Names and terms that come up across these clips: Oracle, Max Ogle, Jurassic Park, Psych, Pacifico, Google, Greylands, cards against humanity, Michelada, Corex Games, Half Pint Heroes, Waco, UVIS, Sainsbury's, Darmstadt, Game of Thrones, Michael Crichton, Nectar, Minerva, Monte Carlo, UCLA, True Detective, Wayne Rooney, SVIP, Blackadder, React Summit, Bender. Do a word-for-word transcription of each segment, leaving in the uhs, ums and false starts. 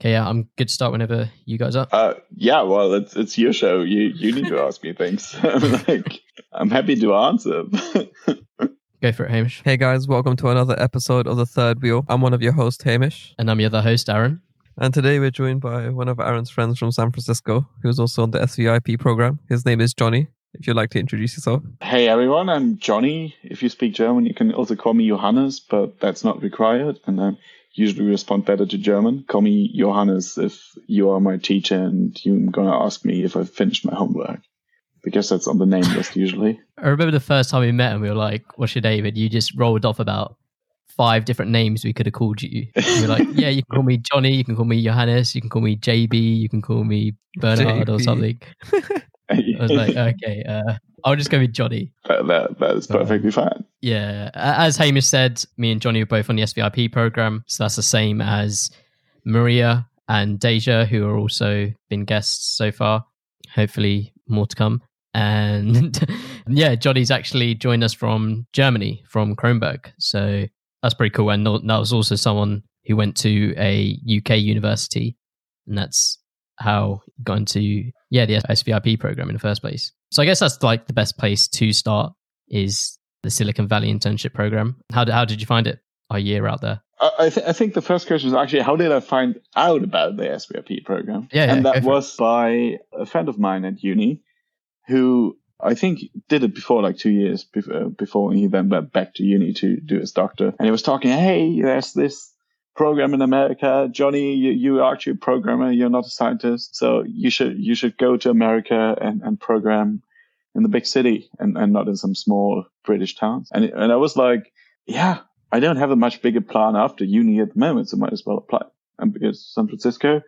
Okay, yeah, I'm good to start whenever you guys are. Uh, yeah, well, it's it's your show. You you need to ask me things. Like, I'm happy to answer. Go for it, Hamish. Hey guys, welcome to another episode of The Third Wheel. I'm one of your hosts, Hamish. And I'm your other host, Aaron. And today we're joined by one of Aaron's friends from San Francisco, who's also on the S V I P program. His name is Johnny, if you'd like to introduce yourself. Hey everyone, I'm Johnny. If you speak German, you can also call me Johannes, but that's not required. And I'm usually respond better to German. Call me Johannes if you are my teacher and you're going to ask me if I've finished my homework. Because that's on the name list usually. I remember the first time we met and we were like, what's your name? And you just rolled off about five different names we could have called you. You were like, yeah, you can call me Johnny, you can call me Johannes, you can call me J B, you can call me Bernard J B or something. I was like, okay, uh, I'll just go with Johnny. That, that, that is perfectly so, fine. Yeah. As Hamish said, me and Johnny were both on the S V I P program. So that's the same as Maria and Deja, who are also been guests so far. Hopefully more to come. And yeah, Johnny's actually joined us from Germany, from Kronberg. So that's pretty cool. And that was also someone who went to a U K university. And that's how he got into... yeah, the S V I P program in the first place. So I guess that's like the best place to start is the Silicon Valley internship program. How did, how did you find it? Our year out there? I, th- I think the first question is actually, how did I find out about the S V I P program? Yeah, and yeah, that was it. By a friend of mine at uni who I think did it before, like two years before, before he then went back to uni to do his doctor. And he was talking, hey, there's this program in America. Johnny, you, you are actually a programmer. You're not a scientist. So you should you should go to America and, and program in the big city and, and not in some small British towns. And and I was like, yeah, I don't have a much bigger plan after uni at the moment, so might as well apply. And because San Francisco,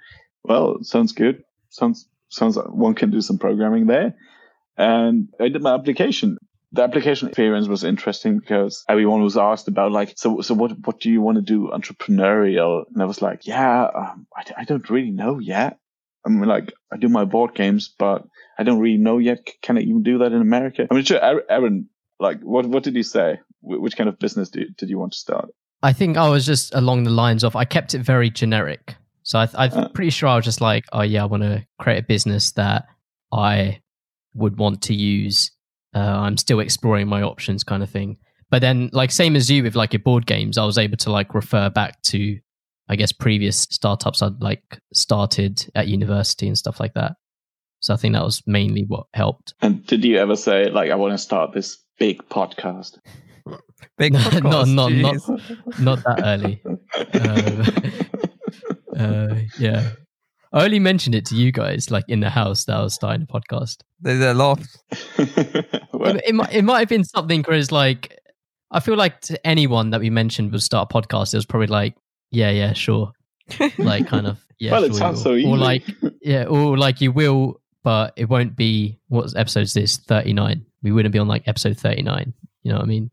well, sounds good. Sounds sounds like one can do some programming there. And I did my application. The application experience was interesting because everyone was asked about like, so so what what do you want to do entrepreneurial? And I was like, yeah, um, I, I don't really know yet. I mean, like, I do my board games, but I don't really know yet. Can I even do that in America? I mean, sure, Aaron, like, what, what did you say? Which kind of business did, did you want to start? I think I was just along the lines of, I kept it very generic. So I, I'm uh, pretty sure I was just like, oh yeah, I want to create a business that I would want to use. Uh, I'm still exploring my options kind of thing. But then like same as you with like your board games, I was able to like refer back to, I guess, previous startups I'd like started at university and stuff like that. So I think that was mainly what helped. And did you ever say like, I want to start this big podcast? Big podcast? No, not, not, not that early. uh, uh, yeah. I only mentioned it to you guys, like in the house that I was starting a podcast. They, they laughed. Well, it, it, might, it might have been something where it's like, I feel like to anyone that we mentioned would start a podcast, it was probably like, yeah, yeah, sure. Like kind of, yeah, well, sure, it sounds so easy. Or like, yeah, or like you will, but it won't be, what episode is this? thirty-nine. We wouldn't be on like episode thirty-nine. You know what I mean?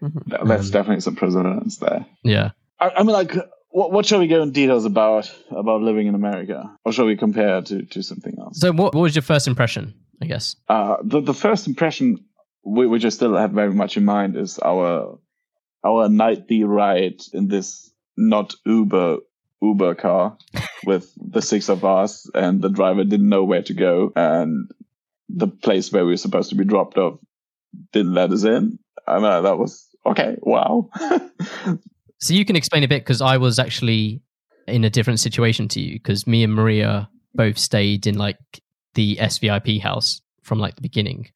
That, that's um, definitely some precedence there. Yeah. I, I mean, like... What, what shall we go in details about about living in America? Or shall we compare to, to something else? So what, what was your first impression, I guess? Uh, the, the first impression, we, which I still have very much in mind, is our our nightly ride in this not Uber Uber car with the six of us, and the driver didn't know where to go, and the place where we were supposed to be dropped off didn't let us in. I mean, that was, okay, wow. So you can explain a bit, because I was actually in a different situation to you, because me and Maria both stayed in like the S V I P house from like the beginning.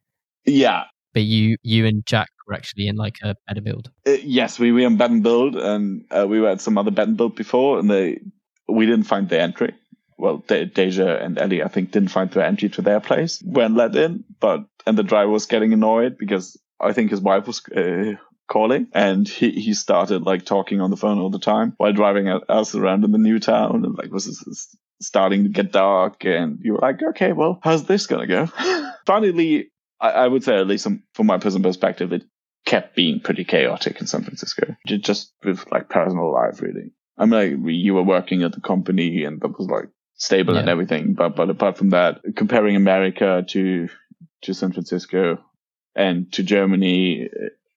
Yeah. But you you and Jack were actually in like a bed and build. Uh, yes, we were in bed and build, and uh, we were at some other bed and build before, and they we didn't find the entry. Well, De- Deja and Ellie, I think, didn't find the entry to their place, weren't let in, but and the driver was getting annoyed because I think his wife was... Uh, calling, and he, he started like talking on the phone all the time while driving us around in the new town, and like was this, this starting to get dark, and you were like, okay, well, how's this gonna go? Finally, I, I would say, at least from my personal perspective, it kept being pretty chaotic in San Francisco, just with like personal life really. I mean, like, you were working at the company and that was like stable, yeah, and everything, but but apart from that, comparing America to to San Francisco and to Germany,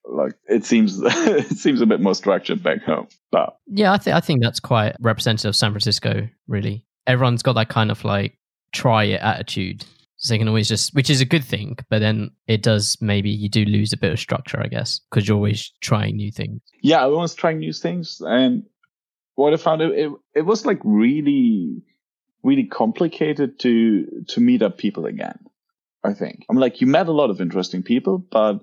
like it seems it seems a bit more structured back home. But yeah, I think I think that's quite representative of San Francisco. Really, everyone's got that kind of like try it attitude, so they can always just, which is a good thing. But then it does, maybe you do lose a bit of structure, I guess, because you're always trying new things. Yeah, I was trying new things, and what I found it it, it was like really. really complicated to to meet up people again, I think. I'm like, you met a lot of interesting people, but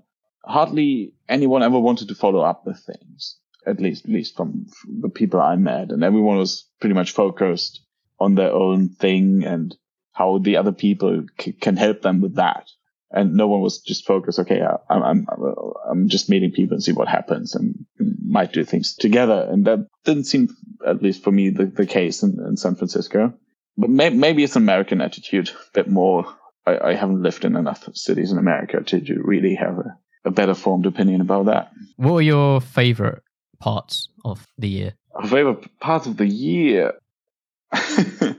hardly anyone ever wanted to follow up with things, at least, at least from the people I met. And everyone was pretty much focused on their own thing and how the other people c- can help them with that. And no one was just focused, okay, I, I'm, I'm, I'm just meeting people and see what happens and might do things together. And that didn't seem, at least for me, the, the case in, in San Francisco. But maybe it's an American attitude a bit more. I, I haven't lived in enough cities in America to really have a, a better formed opinion about that. What were your favorite parts of the year? Our favorite parts of the year?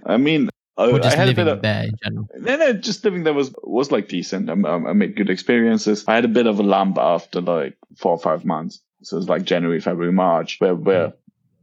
I mean, or just I had living a bit of, there in general. No, no, just living there was was like decent. I, I made good experiences. I had a bit of a lump after like four or five months. So it's like January, February, March, where where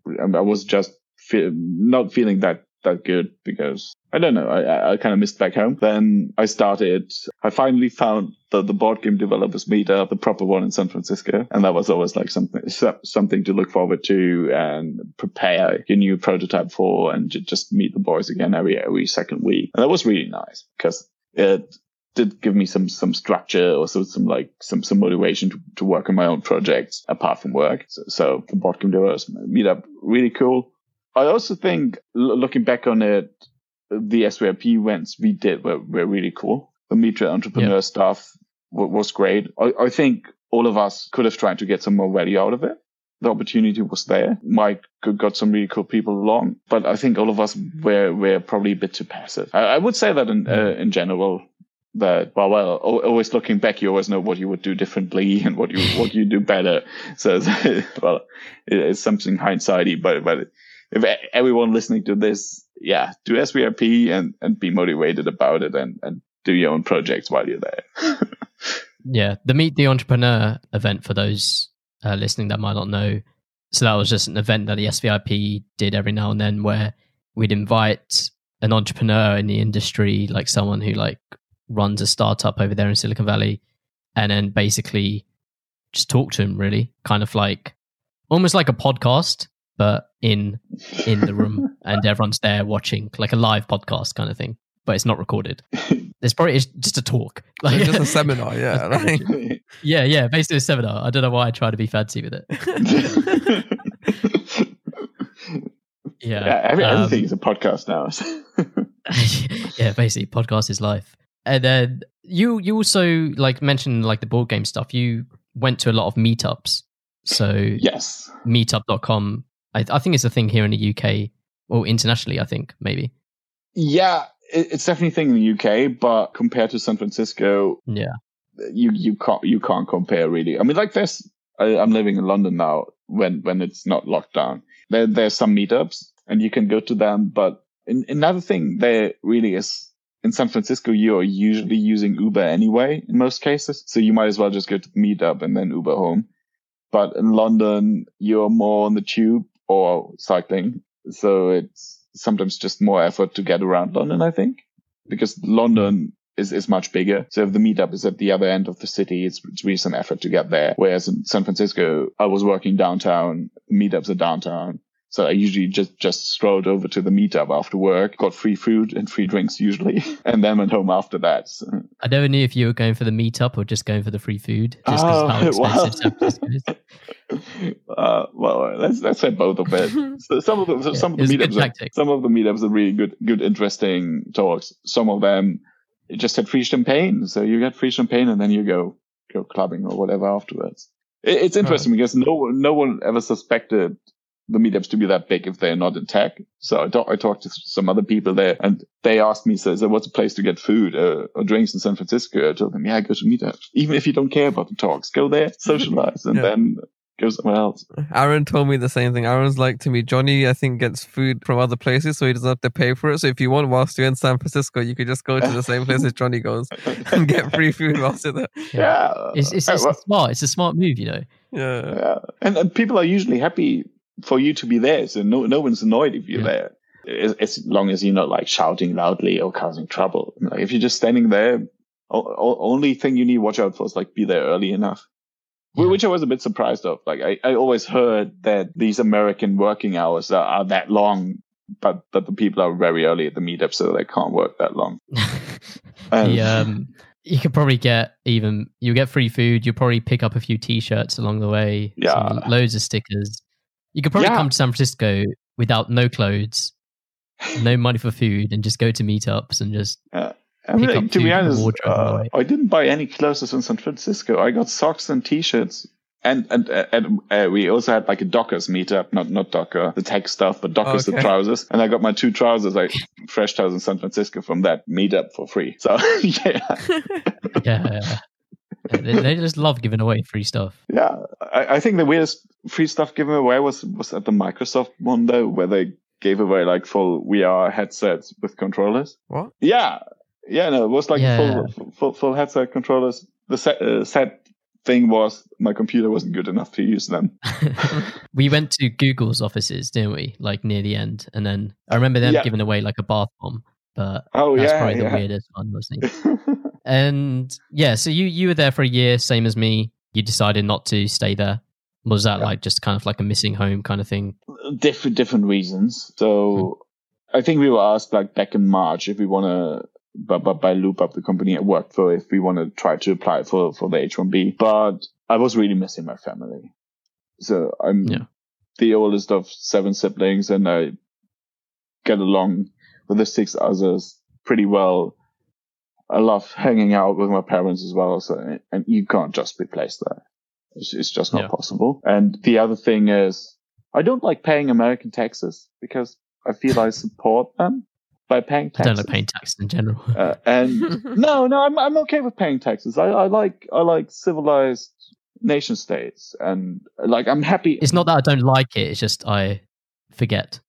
mm. I was just fe- not feeling that. that good because I don't know, I, I kind of missed back home. Then I started, I finally found the, the board game developers meetup, the proper one in San Francisco, and that was always like something something to look forward to and prepare your new prototype for, and just meet the boys again every every second week. And that was really nice because it did give me some some structure, or so some like some some motivation to, to work on my own projects apart from work. So, so the board game developers meetup, really cool. I also think, looking back on it, the S V I P events we did were, were really cool. The Meet Your Entrepreneur yeah. stuff w- was great. I, I think all of us could have tried to get some more value out of it. The opportunity was there. Mike got some really cool people along, but I think all of us were, were probably a bit too passive. I, I would say that in, uh, in general, that, well, well, always looking back, you always know what you would do differently and what you what you do better. So, so well, it, it's something hindsight-y, but... but it, if everyone listening to this, yeah, do S V I P and, and be motivated about it, and, and do your own projects while you're there. Yeah, the Meet the Entrepreneur event, for those uh, listening that might not know. So that was just an event that the S V I P did every now and then, where we'd invite an entrepreneur in the industry, like someone who like runs a startup over there in Silicon Valley, and then basically just talk to him, really, kind of like almost like a podcast, but in in the room, and everyone's there watching, like a live podcast kind of thing, but it's not recorded. It's probably it's just a talk. Like it's just a seminar, yeah. Right? Yeah, yeah, basically a seminar. I don't know why I try to be fancy with it. yeah. yeah every, um, everything is a podcast now. So. Yeah, basically podcast is life. And then you you also like mentioned like the board game stuff. You went to a lot of meetups. So yes. meetup dot com. I, I think it's a thing here in the U K, or internationally, I think, maybe. Yeah, it, it's definitely a thing in the U K, but compared to San Francisco, yeah, you you can't you can't compare, really. I mean, like there's, I, I'm living in London now when, when it's not locked down. There There's some meetups, and you can go to them, but in, another thing there really is, in San Francisco, you're usually using Uber anyway, in most cases, so you might as well just go to the meetup and then Uber home. But in London, you're more on the tube or cycling. So it's sometimes just more effort to get around London, I think, because London is, is much bigger. So if the meetup is at the other end of the city, it's, it's really an effort to get there. Whereas in San Francisco, I was working downtown, meetups are downtown. So I usually just, just strolled over to the meetup after work, got free food and free drinks usually, and then went home after that. So. I never knew if you were going for the meetup or just going for the free food, just because oh, how expensive well. San Francisco is. Uh, well, let's let's say both of it. So some of the so yeah, some of the meetups, are, some of the meetups are really good, good, interesting talks. Some of them just had free champagne, so you get free champagne and then you go go clubbing or whatever afterwards. It, it's interesting right. because no no one ever suspected the meetups to be that big if they're not in tech. So I, talk, I talked to some other people there, and they asked me, so, so what's a place to get food uh, or drinks in San Francisco? I told them, yeah, go to meetups. Even if you don't care about the talks, go there, socialize, and yeah. then Go somewhere else. Aaron told me the same thing. Aaron's like to me, Johnny, I think, gets food from other places, so he doesn't have to pay for it. So if you want, whilst you're in San Francisco, you could just go to the same place as Johnny goes and get free food whilst you're there. Yeah. yeah. It's, it's, it's, it's smart. It's a smart move, you know. Yeah. yeah. And, and people are usually happy for you to be there. So no, no one's annoyed if you're yeah. there. As, as long as you're not like shouting loudly or causing trouble. Like, if you're just standing there, o- only thing you need to watch out for is like be there early enough. Yeah. Which I was a bit surprised of. Like I, I always heard that these American working hours are, are that long, but but the people are very early at the meetup, so they can't work that long. um, the, um, you could probably get even you get free food. You'll probably pick up a few T-shirts along the way. Yeah, some, loads of stickers. You could probably yeah. come to San Francisco without no clothes, no money for food, and just go to meetups and just. Yeah. I mean, to be honest, uh, I didn't buy any clothes in San Francisco. I got socks and T-shirts, and and and uh, we also had like a Dockers meetup, not not Docker, the tech stuff, but Dockers okay. the trousers. And I got my two trousers, like fresh trousers in San Francisco, from that meetup for free. So yeah, yeah, they, they just love giving away free stuff. Yeah, I, I think the weirdest free stuff given away was was at the Microsoft one though, where they gave away like full V R headsets with controllers. What? Yeah. Yeah, no, it was like yeah. full, full full headset controllers. The set, uh, sad thing was my computer wasn't good enough to use them. We went to Google's offices, didn't we? Like near the end. And then I remember them yeah. giving away like a bath bomb. But oh, that's yeah, probably yeah. the weirdest one, wasn't it? And yeah, so you, you were there for a year, same as me. You decided not to stay there. Was that yeah. like just kind of like a missing home kind of thing? Different, different reasons. So hmm. I think we were asked like back in March if we want to... But, but by Loop Up, the company I worked for, if we want to try to apply for, for the H one B. But I was really missing my family. So I'm yeah. the oldest of seven siblings, and I get along with the six others pretty well. I love hanging out with my parents as well. So, and you can't just be placed there. It's, it's just not yeah. possible. And the other thing is, I don't like paying American taxes because I feel I support them. By paying taxes. I don't like paying taxes in general. uh, and no, no, I'm I'm okay with paying taxes. I, I like I like civilized nation states, and like I'm happy. It's not that I don't like it. It's just I forget,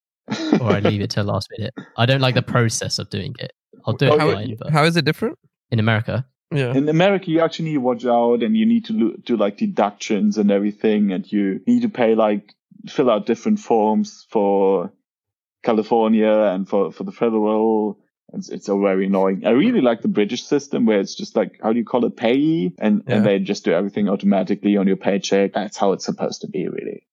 or I leave it till last minute. I don't like the process of doing it. I'll do it. How, online, but how is it different in America? Yeah, in America you actually need to watch out, and you need to lo- do like deductions and everything, and you need to pay like fill out different forms for. California and for, for the federal, it's, it's all very annoying. I really like the British system where it's just like, how do you call it, payee? And, yeah. and they just do everything automatically on your paycheck. That's how it's supposed to be, really.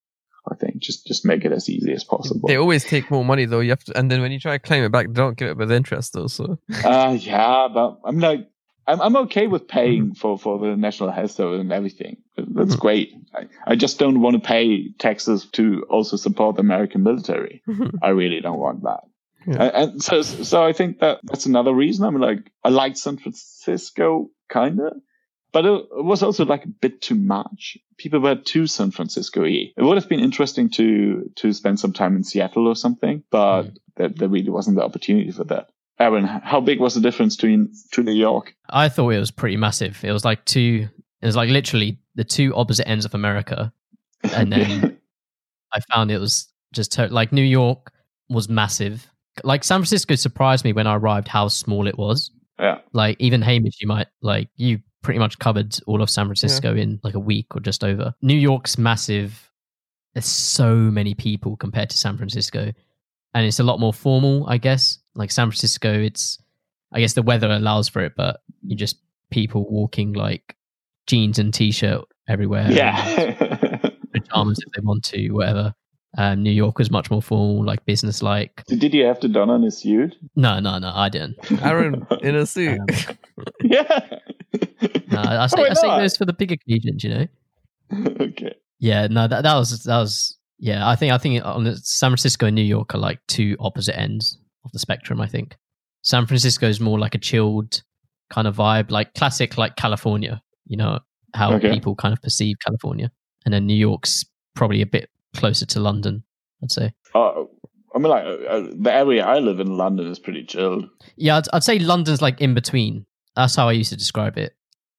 I think just just make it as easy as possible. They always take more money though. You have to, and then when you try to claim it back, they don't give it with interest though. So. Uh, yeah, but I'm like, I'm I'm okay with paying for, for the National Health Service and everything. That's great. I, I just don't want to pay taxes to also support the American military. I really don't want that. Yeah. And, and so so I think that that's another reason. I'm like, I like San Francisco, kind of. But it, it was also like a bit too much. People were too San Francisco-y. It would have been interesting to, to spend some time in Seattle or something, but mm. there, there really wasn't the opportunity for that. Aaron, how big was the difference between to New York? I thought it was pretty massive. It was like two, it was like literally the two opposite ends of America. And then yeah. I found it was just to, like New York was massive. Like San Francisco surprised me when I arrived how small it was. Yeah. Like even Hamish, you might like, you pretty much covered all of San Francisco yeah. in like a week or just over. New York's massive. There's so many people compared to San Francisco. And it's a lot more formal, I guess. Like San Francisco, it's, I guess the weather allows for it, but you just people walking like jeans and t-shirt everywhere. Yeah. Pajamas if they want to, whatever. Um, New York was much more formal, like business-like. Did you have to don on a suit? No, no, no, I didn't. Aaron, in a suit. Um, yeah. No, I, I, think, I think those for the bigger regions, you know? Okay. Yeah, no, that, that was, that was, yeah, I think, I think on the, San Francisco and New York are like two opposite ends. The spectrum, I think. San Francisco is more like a chilled kind of vibe, like classic, like California, you know, how okay. people kind of perceive California. And then New York's probably a bit closer to London, I'd say. Oh, I mean, like uh, the area I live in, London, is pretty chilled. Yeah, I'd, I'd say London's like in between. That's how I used to describe it.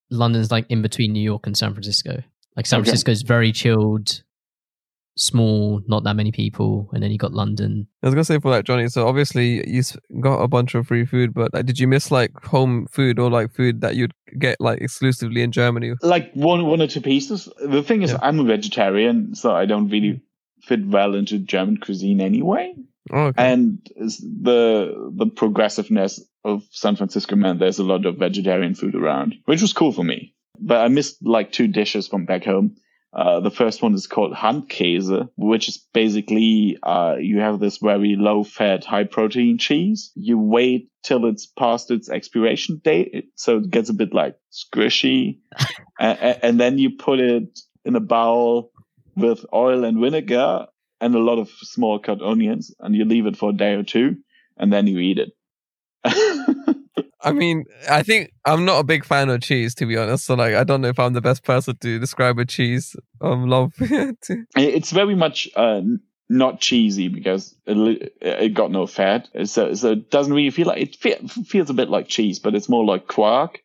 London's like in between New York and San Francisco. Like San okay. Francisco's very chilled, small, not that many people, and then you got London. I was gonna say for that, Johnny, so obviously you got a bunch of free food, but like, did you miss like home food or like food that you'd get like exclusively in Germany? Like one one or two pieces. The thing is, yeah. I'm a vegetarian, so I don't really fit well into German cuisine anyway. Oh, okay. And the the progressiveness of San Francisco meant there's a lot of vegetarian food around, which was cool for me. But I missed like two dishes from back home. Uh, the first one is called Handkäse, which is basically uh, you have this very low-fat, high-protein cheese. You wait till it's past its expiration date, so it gets a bit like squishy, and, and then you put it in a bowl with oil and vinegar and a lot of small cut onions, and you leave it for a day or two, and then you eat it. I mean, I think I'm not a big fan of cheese, to be honest. So, like, I don't know if I'm the best person to describe a cheese. Um, love. It's very much uh, not cheesy because it, it got no fat, so so it doesn't really feel like it. Fe- feels a bit like cheese, but it's more like quark.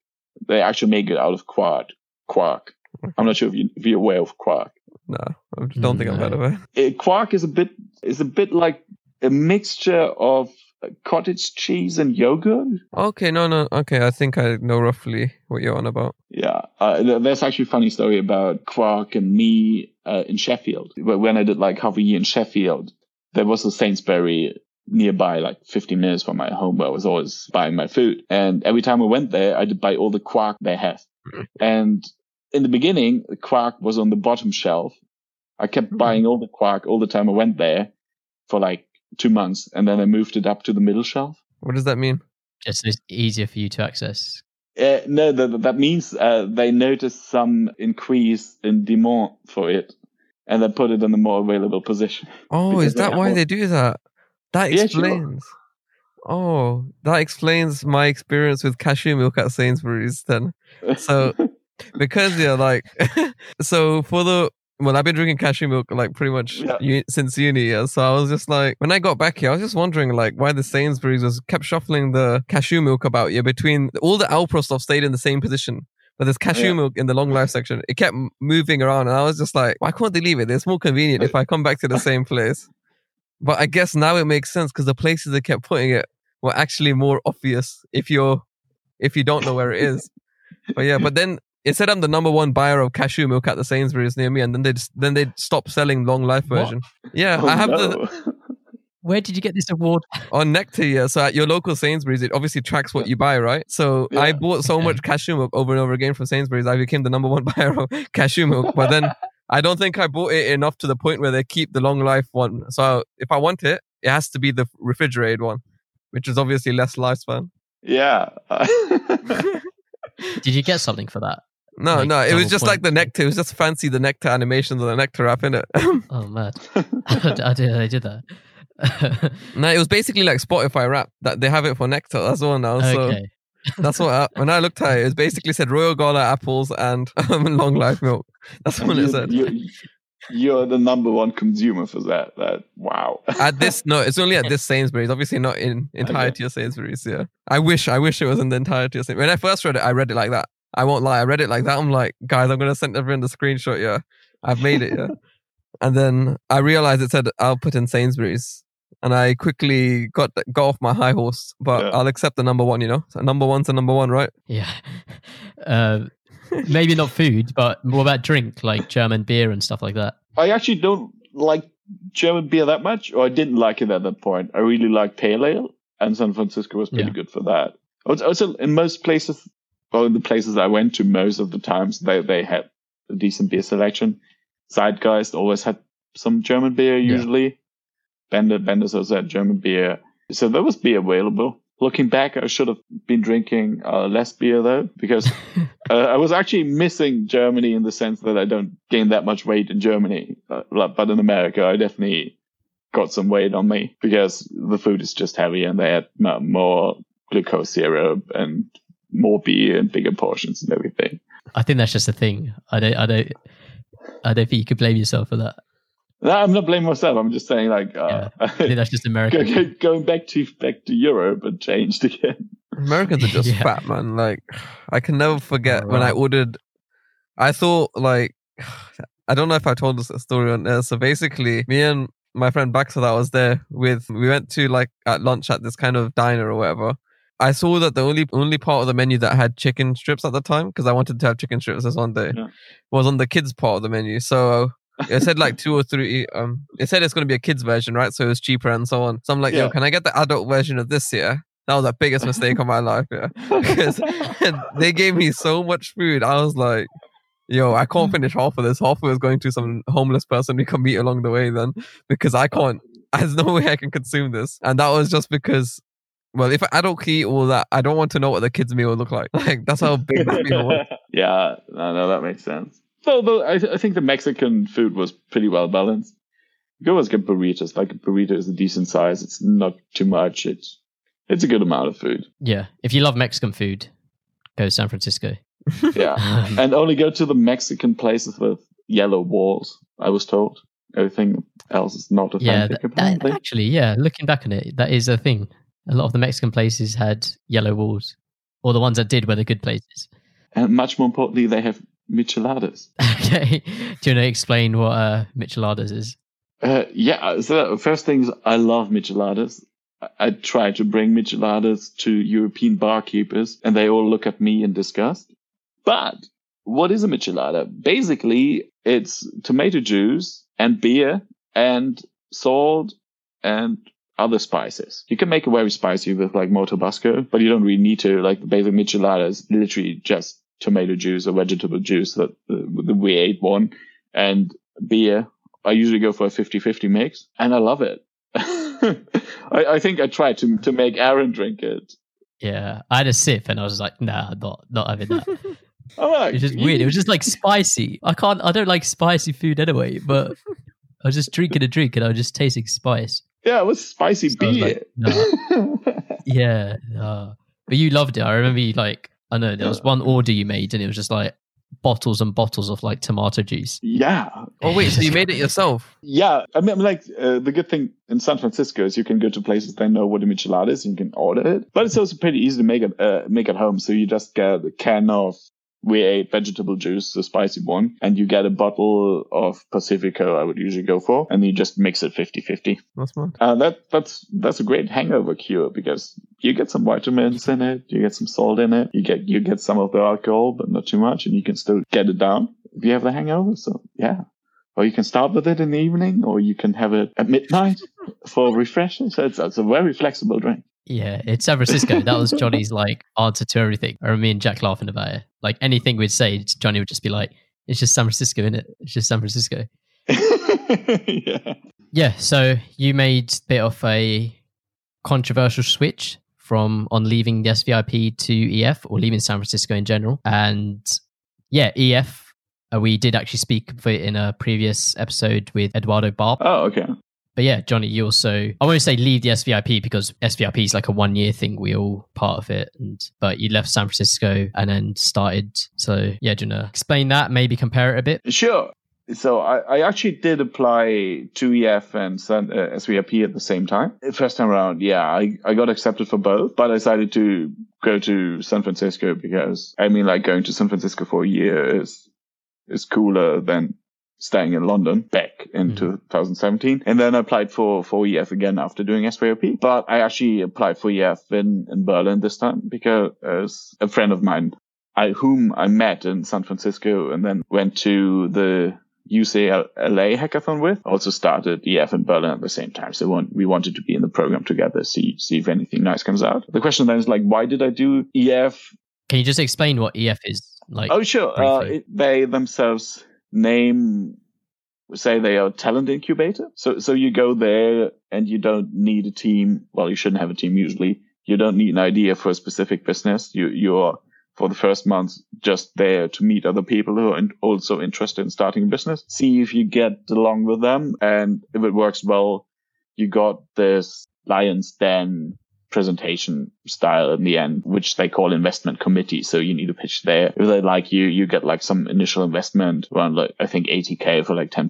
They actually make it out of quark. Quark. I'm not sure if you if you're aware of quark. No, I don't think no. I'm aware of it. it. Quark is a bit is a bit like a mixture of cottage cheese and yogurt. Okay, no, no, okay, I think I know roughly what you're on about. Yeah, uh, there's actually a funny story about quark and me uh, in Sheffield. When I did like half a year in Sheffield, there was a Sainsbury's nearby, like fifteen minutes from my home, where I was always buying my food. And every time I went there, I'd buy all the quark they have. And in the beginning, the quark was on the bottom shelf. I kept buying all the quark all the time I went there for like two months, and then I moved it up to the middle shelf. What does that mean? Just it's easier for you to access. Uh, no, that that means uh, they noticed some increase in demand for it, and they put it in the more available position. Oh, is that why all... they do that? That explains. Yeah, oh, that explains my experience with cashew milk at Sainsbury's then. So, because yeah, like, so for the. Well, I've been drinking cashew milk like pretty much yeah. u- since uni, yeah. So I was just like, when I got back here, I was just wondering like why the Sainsbury's was kept shuffling the cashew milk about yeah between all the Alpro stuff stayed in the same position, but there's cashew yeah. milk in the long life section. It kept moving around, and I was just like, why can't they leave it? It's more convenient if I come back to the same place. But I guess now it makes sense because the places they kept putting it were actually more obvious if you're if you don't know where it is. But yeah, but then. It said I'm the number one buyer of cashew milk at the Sainsbury's near me, and then they then they stopped selling long life version. What? Yeah, oh, I have no. the. Where did you get this award? On Nectar, yeah. So at your local Sainsbury's, it obviously tracks what you buy, right? So yeah. I bought so much cashew milk over and over again from Sainsbury's, I became the number one buyer of cashew milk. But then I don't think I bought it enough to the point where they keep the long life one. So if I want it, it has to be the refrigerated one, which is obviously less lifespan. Yeah. Did you get something for that? No, like, no, it was just point. Like the Nectar. It was just fancy the Nectar animations on the Nectar app, innit? Oh, mad. I did, I did that. No, it was basically like Spotify rap. That they have it for Nectar. That's all now. Okay. So that's what I, when I looked at it, it basically said Royal Gala apples and um, long life milk. That's what you, it said. You, you're the number one consumer for that. That wow. At this, no, it's only at this Sainsbury's. Obviously, not in entirety okay. of Sainsbury's. Yeah, I wish, I wish it was in the entirety of Sainsbury's. When I first read it, I read it like that. I won't lie, I read it like that. I'm like, guys, I'm going to send everyone the screenshot, yeah. I've made it, yeah. And then I realized it said, I'll put in Sainsbury's. And I quickly got got off my high horse, but yeah. I'll accept the number one, you know? So number one's a number one, right? Yeah. Uh, maybe not food, but what about drink, like German beer and stuff like that? I actually don't like German beer that much, or I didn't like it at that point. I really like pale ale, and San Francisco was pretty yeah. good for that. Also, in most places... Well, in the places I went to, most of the times they, they had a decent beer selection. Zeitgeist always had some German beer, usually. Yeah. Bender, Bender's also had German beer. So there was beer available. Looking back, I should have been drinking uh, less beer, though, because uh, I was actually missing Germany in the sense that I don't gain that much weight in Germany. Uh, but in America, I definitely got some weight on me because the food is just heavy and they had more glucose syrup and... more beer and bigger portions and everything. I think that's just a thing. I don't, I don't, I don't think you could blame yourself for that. No, I'm not blaming myself. I'm just saying, like, uh, yeah, I think that's just American. Go, go, going back to back to Europe and changed again. Americans are just yeah. fat, man. Like, I can never forget right. when I ordered. I thought like I don't know if I told this story on there. So basically, me and my friend Baxter that I was there with, we went to like at lunch at this kind of diner or whatever. I saw that the only only part of the menu that had chicken strips at the time, because I wanted to have chicken strips this one day, yeah. was on the kids part of the menu. So it said like two or three, um, it said it's going to be a kids version, right? So it was cheaper and so on. So I'm like, yeah. yo, can I get the adult version of this here? That was the biggest mistake of my life. Yeah, because they gave me so much food. I was like, yo, I can't finish half of this. Half of it is going to some homeless person we can meet along the way then, because I can't, there's no way I can consume this. And that was just because, well, if I don't eat all that, I don't want to know what the kids' meal look like. Like, that's how big that meal was. Yeah, no, no, that makes sense. So, though, I, th- I think the Mexican food was pretty well balanced. You always get burritos. Like, a burrito is a decent size. It's not too much. It's, it's a good amount of food. Yeah. If you love Mexican food, go to San Francisco. Yeah. And only go to the Mexican places with yellow walls, I was told. Everything else is not authentic, yeah, that, that, actually, yeah. Looking back on it, that is a thing. A lot of the Mexican places had yellow walls, or the ones that did were the good places. And much more importantly, they have micheladas. Okay. Do you want to explain what uh, micheladas is? Uh, yeah. So first thing is, I love micheladas. I, I try to bring micheladas to European barkeepers, and they all look at me in disgust. But what is a michelada? Basically, it's tomato juice and beer and salt and other spices. You can make it very spicy with like more Tabasco, but you don't really need to. Like, the basic michelada is literally just tomato juice or vegetable juice, that uh, the we ate one, and beer. I usually go for a fifty-fifty mix, and I love it. I, I think I tried to to make Aaron drink it. Yeah, I had a sip and I was like, nah, not not having that. All right. It was just weird. It was just like spicy. I can't. I don't like spicy food anyway. But I was just drinking a drink and I was just tasting spice. Yeah, it was spicy so beer. Was like, nah. yeah, nah. But you loved it. I remember you like, I know there was one order you made and it was just like bottles and bottles of like tomato juice. Yeah. Oh, wait, so you made it yourself? Yeah. I mean, like uh, the good thing in San Francisco is you can go to places that know what a michelada is and you can order it. But it's also pretty easy to make it, uh, make at home. So you just get a can of V eight vegetable juice, the spicy one, and you get a bottle of Pacifico, I would usually go for, and you just mix it fifty-fifty. That's fun. Uh, that, that's that's a great hangover cure, because you get some vitamins in it, you get some salt in it, you get you get some of the alcohol, but not too much, and you can still get it down if you have the hangover, so yeah. Or you can start with it in the evening, or you can have it at midnight for refreshing, so it's, it's a very flexible drink. Yeah, it's San Francisco. That was Johnny's like answer to everything. I remember me and Jack laughing about it. Like anything we'd say, Johnny would just be like, "It's just San Francisco, innit? It's just San Francisco." yeah. Yeah. So you made a bit of a controversial switch from on leaving the S V I P to E F, or leaving San Francisco in general. And yeah, E F. Uh, we did actually speak of it in a previous episode with Eduardo Barb. Oh, okay. But yeah, Johnny, you also, I won't say leave the S V I P, because S V I P is like a one-year thing. We're all part of it. And But you left San Francisco and then started. So yeah, do you want to explain that? Maybe compare it a bit? Sure. So I, I actually did apply to E F and uh, S V I P at the same time. First time around, yeah, I, I got accepted for both, but I decided to go to San Francisco because, I mean, like going to San Francisco for a year is is cooler than staying in London back in mm. two thousand seventeen. And then I applied for, for E F again after doing S V I P. But I actually applied for E F in, in Berlin this time, because a friend of mine, I, whom I met in San Francisco and then went to the U C L A hackathon with, also started E F in Berlin at the same time. So we wanted to be in the program together, see, see if anything nice comes out. The question then is like, why did I do E F? Can you just explain what E F is? Like? Oh, sure. Uh, it, they themselves... name say they are a talent incubator, so so you go there and you don't need a team. Well, you shouldn't have a team usually. You don't need an idea for a specific business. You you're for the first month just there to meet other people who are also interested in starting a business, see if you get along with them, and if it works well, you got this lion's den presentation style in the end, which they call investment committee. So you need to pitch there. If they like you, you get like some initial investment around like, I think eighty K for like ten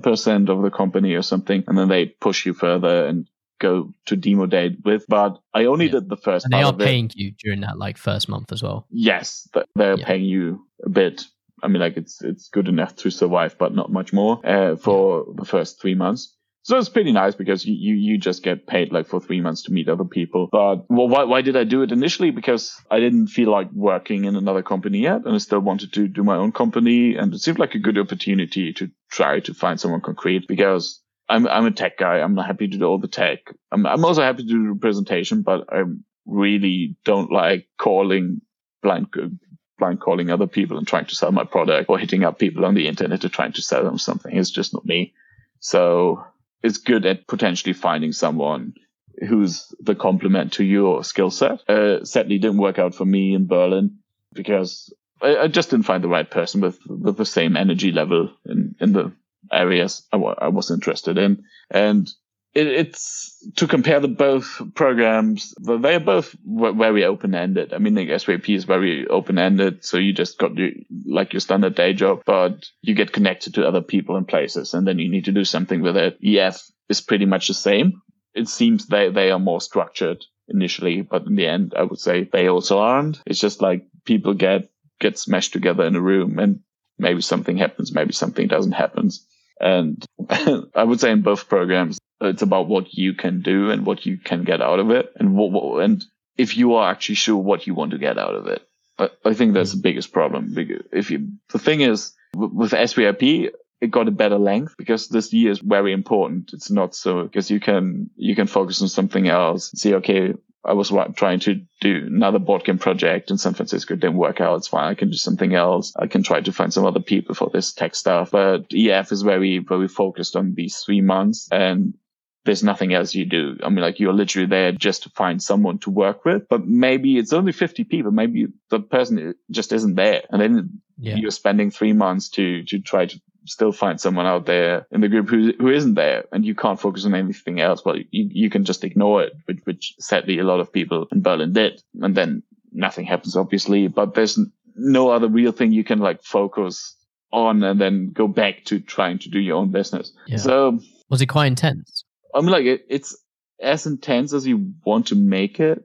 percent of the company or something. And then they push you further and go to demo day with. But I only yeah. did the first and part. And they are paying you during that like first month as well. Yes. They're yeah. paying you a bit I mean, like, it's it's good enough to survive, but not much more uh, for the first three months. So it's pretty nice because you, you, you just get paid like for three months to meet other people. But well, why, why did I do it initially? Because I didn't feel like working in another company yet. And I still wanted to do my own company. And it seemed like a good opportunity to try to find someone concrete, because I'm, I'm a tech guy. I'm not happy to do all the tech. I'm, I'm also happy to do the presentation, but I really don't like calling blind, blind calling other people and trying to sell my product, or hitting up people on the internet to trying to sell them something. It's just not me. So it's good at potentially finding someone who's the complement to your skill set. Uh, sadly, didn't work out for me in Berlin because I, I just didn't find the right person with, with the same energy level in, in the areas I, w- I was interested in. And it, it's to compare the both programs, they are both w- very open-ended. I mean, the S V I P is very open-ended, so you just got your, like your standard day job, but you get connected to other people and places, and then you need to do something with it. E F is pretty much the same. It seems they, they are more structured initially, but in the end, I would say they also aren't. It's just like people get, get smashed together in a room, and maybe something happens, maybe something doesn't happen. And I would say in both programs, it's about what you can do and what you can get out of it, and what, and if you are actually sure what you want to get out of it. But I think that's the biggest problem. If you, the thing is, with S V I P, it got a better length because this year is very important. It's not so, because you can you can focus on something else. See, okay, I was trying to do another board game project in San Francisco. It didn't work out. It's fine. I can do something else. I can try to find some other people for this tech stuff. But E F is very, very focused on these three months. And there's nothing else you do. I mean, like, you're literally there just to find someone to work with. But maybe it's only fifty people. Maybe the person just isn't there. And then yeah. you're spending three months to to try to still find someone out there in the group who who isn't there, and you can't focus on anything else. Well, you, you can just ignore it, which, which sadly a lot of people in Berlin did. And then nothing happens, obviously, but there's no other real thing you can like focus on and then go back to trying to do your own business. Yeah. So was it quite intense? I mean, like, it, it's as intense as you want to make it,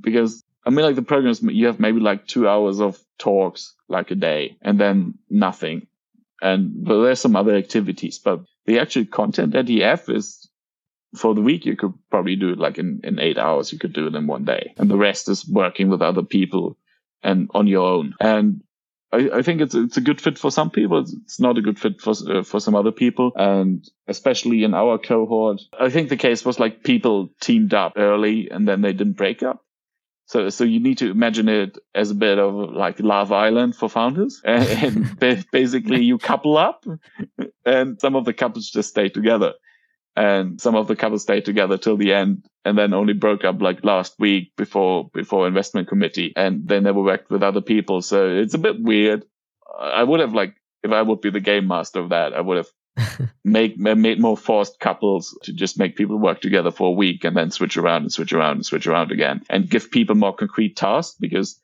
because I mean, like, the programs, you have maybe like two hours of talks like a day and then nothing. And well, there's some other activities, but the actual content at E F is for the week. You could probably do it like in, in eight hours. You could do it in one day. And the rest is working with other people and on your own. And I, I think it's, it's a good fit for some people. It's not a good fit for, uh, for some other people. And especially in our cohort, I think the case was like people teamed up early and then they didn't break up. So, so you need to imagine it as a bit of like Love Island for founders. And, and basically you couple up and some of the couples just stay together, and some of the couples stay together till the end and then only broke up like last week before, before investment committee, and they never worked with other people. So it's a bit weird. I would have, like, if I would be the game master of that, I would have make made more forced couples to just make people work together for a week and then switch around and switch around and switch around again, and give people more concrete tasks, because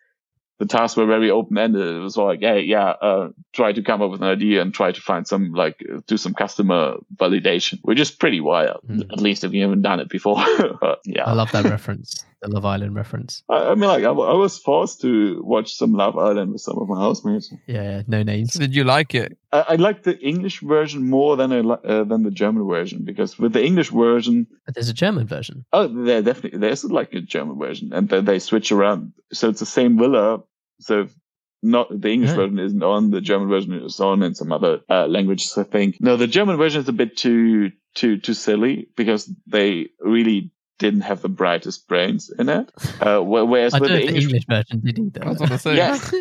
the tasks were very open-ended. It was like, hey, yeah, uh, try to come up with an idea and try to find some, like, do some customer validation, which is pretty wild, mm. at least if you haven't done it before. But, yeah. I love that reference, the Love Island reference. I, I mean, like, I, I was forced to watch some Love Island with some of my housemates. Yeah, no names. Did you like it? I, I liked the English version more than I li- uh, than the German version, because with the English version... But there's a German version. Oh, there definitely there's, like, a German version, and they, they switch around. So it's the same villa. So if not the English yeah. version isn't on, the German version is on, and some other uh, languages, I think. No, the German version is a bit too too too silly, because they really didn't have the brightest brains in it. Uh, whereas I with the English, English version, did either. I was gonna say. Yes.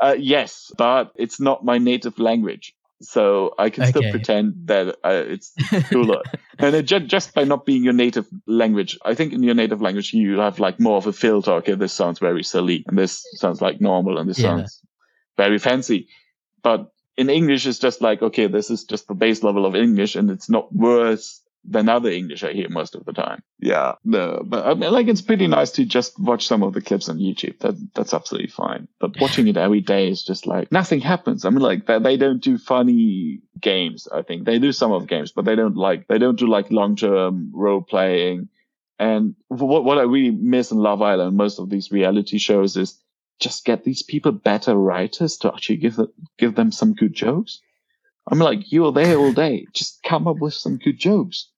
uh, yes, but it's not my native language, so I can okay. still pretend that uh, it's cooler. And it just, just by not being your native language, I think in your native language, you have like more of a filter. Okay, this sounds very silly, and this sounds like normal, and this yeah. sounds very fancy. But in English, it's just like, okay, this is just the base level of English, and it's not worse than other English I hear most of the time. Yeah, no, but I mean, like, it's pretty nice to just watch some of the clips on YouTube. That that's absolutely fine. But watching it every day is just like nothing happens. I mean, like, they, they don't do funny games. I think they do some of the games, but they don't like they don't do like long term role playing. And what what I really miss in Love Island, most of these reality shows, is just get these people better writers to actually give it, give them some good jokes. I'm like, you are there all day. Just come up with some good jokes,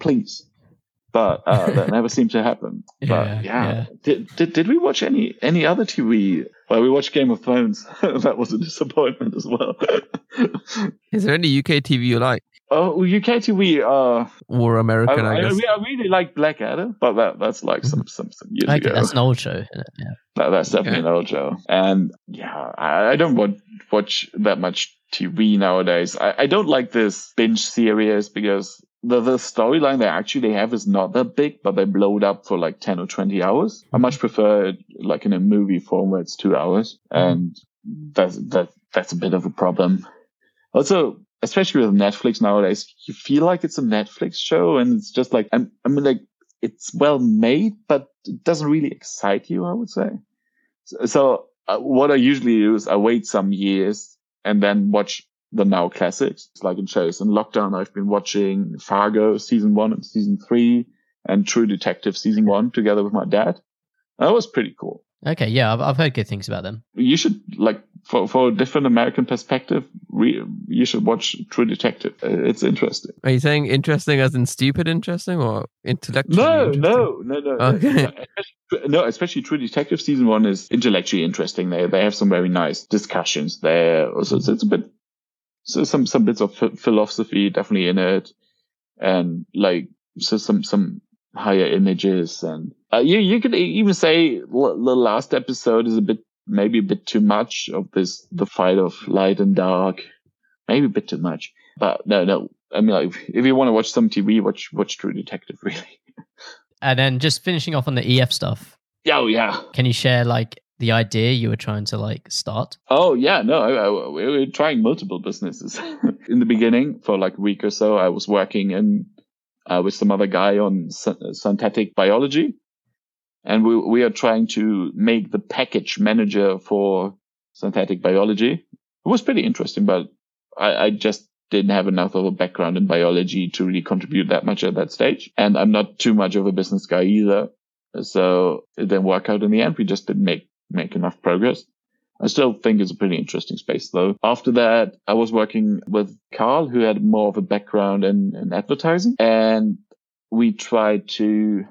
please. But uh, that never seemed to happen. Yeah, but yeah, yeah. Did, did did we watch any any other T V? Well, we watched Game of Thrones. That was a disappointment as well. Is there any U K T V you like? Oh, U K T V, uh, or American? I, I guess I, I really like Blackadder, but that that's like some some, some years okay, ago. That's an old show. Isn't it? Yeah, that, that's definitely okay. an old show. And yeah, I, I don't want, watch that much T V nowadays. I, I don't like this binge series because the the storyline they actually have is not that big, but they blow it up for like ten or twenty hours. I much prefer it like in a movie form where it's two hours, and that's that that's a bit of a problem. Also, especially with Netflix nowadays, you feel like it's a Netflix show, and it's just like, I'm, I mean, like, it's well made, but it doesn't really excite you, I would say. So, so uh, what I usually do is I wait some years and then watch the now classics, it's like in shows. In lockdown, I've been watching Fargo season one and season three and True Detective season one together with my dad. That was pretty cool. Okay, yeah, I've, I've heard good things about them. You should, like, for, for a different American perspective, re, you should watch True Detective. It's interesting. Are you saying interesting as in stupid interesting or intellectually no, interesting? No, no, no, okay. no. Especially, no, especially True Detective season one is intellectually interesting. They they have some very nice discussions there. So it's, it's a bit, so some, some bits of ph- philosophy definitely in it, and, like, so some, some higher images and... Uh, you you could even say l- the last episode is a bit, maybe a bit too much of this, the fight of light and dark, maybe a bit too much. But no, no, I mean, like, if you want to watch some T V, watch watch True Detective, really. And then just finishing off on the E F stuff. Oh yeah. Can you share like the idea you were trying to like start? Oh yeah, no, I, I, we were trying multiple businesses in the beginning for like a week or so. I was working in uh, with some other guy on sy- synthetic biology. And we we are trying to make the package manager for synthetic biology. It was pretty interesting, but I, I just didn't have enough of a background in biology to really contribute that much at that stage. And I'm not too much of a business guy either. So it didn't work out in the end. We just didn't make, make enough progress. I still think it's a pretty interesting space, though. After that, I was working with Carl, who had more of a background in, in advertising. And we tried to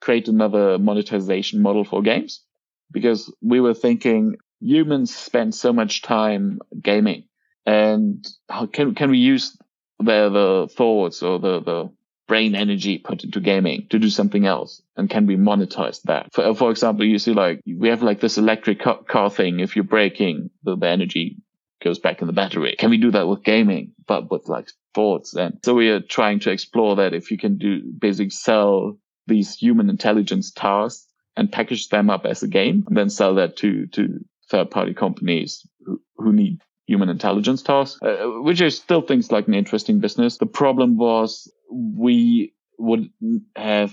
create another monetization model for games, because we were thinking humans spend so much time gaming, and how can can we use the the thoughts or the the brain energy put into gaming to do something else, and can we monetize that? For for example, you see, like, we have like this electric car, car thing. If you're braking, the, the energy goes back in the battery. Can we do that with gaming, but with like thoughts? And so we are trying to explore that, if you can do basic sell these human intelligence tasks and package them up as a game, and then sell that to, to third-party companies who, who need human intelligence tasks, uh, which I still think is like an interesting business. The problem was we would have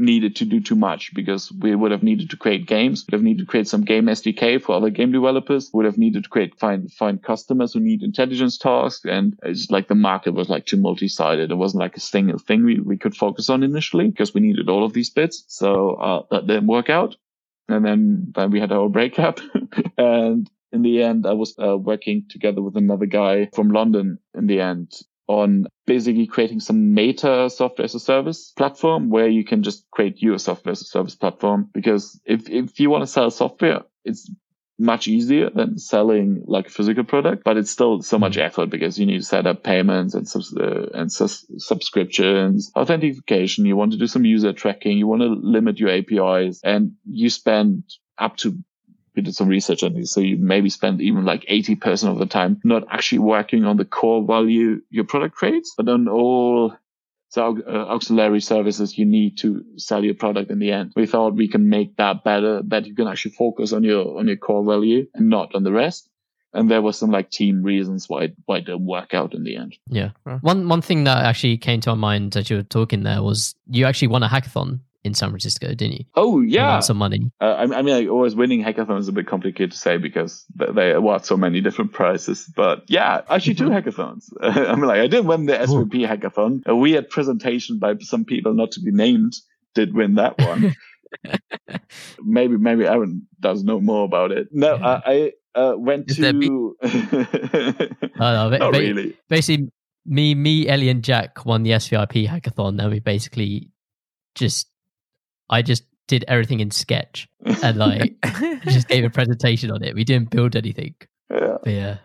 needed to do too much, because we would have needed to create games, would have needed to create some game S D K for other game developers, would have needed to create find find customers who need intelligence tasks, and it's like the market was like too multi-sided. It wasn't like a single thing we, we could focus on initially, because we needed all of these bits. So uh, that didn't work out, and then then we had our breakup. And in the end, I was uh, working together with another guy from London in the end, on basically creating some meta software as a service platform, where you can just create your software as a service platform. Because if, if you want to sell software, it's much easier than selling like a physical product, but it's still so much effort, because you need to set up payments and subs- uh, and sus- subscriptions, authentication. You want to do some user tracking. You want to limit your A P Is, and you spend up to, we did some research on this, so you maybe spend even like eighty percent of the time not actually working on the core value your product creates, but on all the auxiliary services you need to sell your product in the end. We thought we can make that better, that you can actually focus on your on your core value and not on the rest. And there were some like team reasons why why it didn't work out in the end. Yeah. One one thing that actually came to my mind as you were talking there was, you actually won a hackathon in San Francisco, didn't you? Oh yeah, won some money. Uh, I, I mean, like, always winning hackathons is a bit complicated to say, because they, they award so many different prizes. But yeah, actually two hackathons. I mean, like, I did win the S V I P hackathon. A weird presentation by some people not to be named did win that one. maybe maybe Aaron does know more about it. No, yeah. I, I uh, went Is to. Be... oh, no, Not ba- really. Basically, me, me, Ellie, and Jack won the S V I P hackathon, and we basically just, I just did everything in Sketch, and like just gave a presentation on it. We didn't build anything. Yeah, but yeah,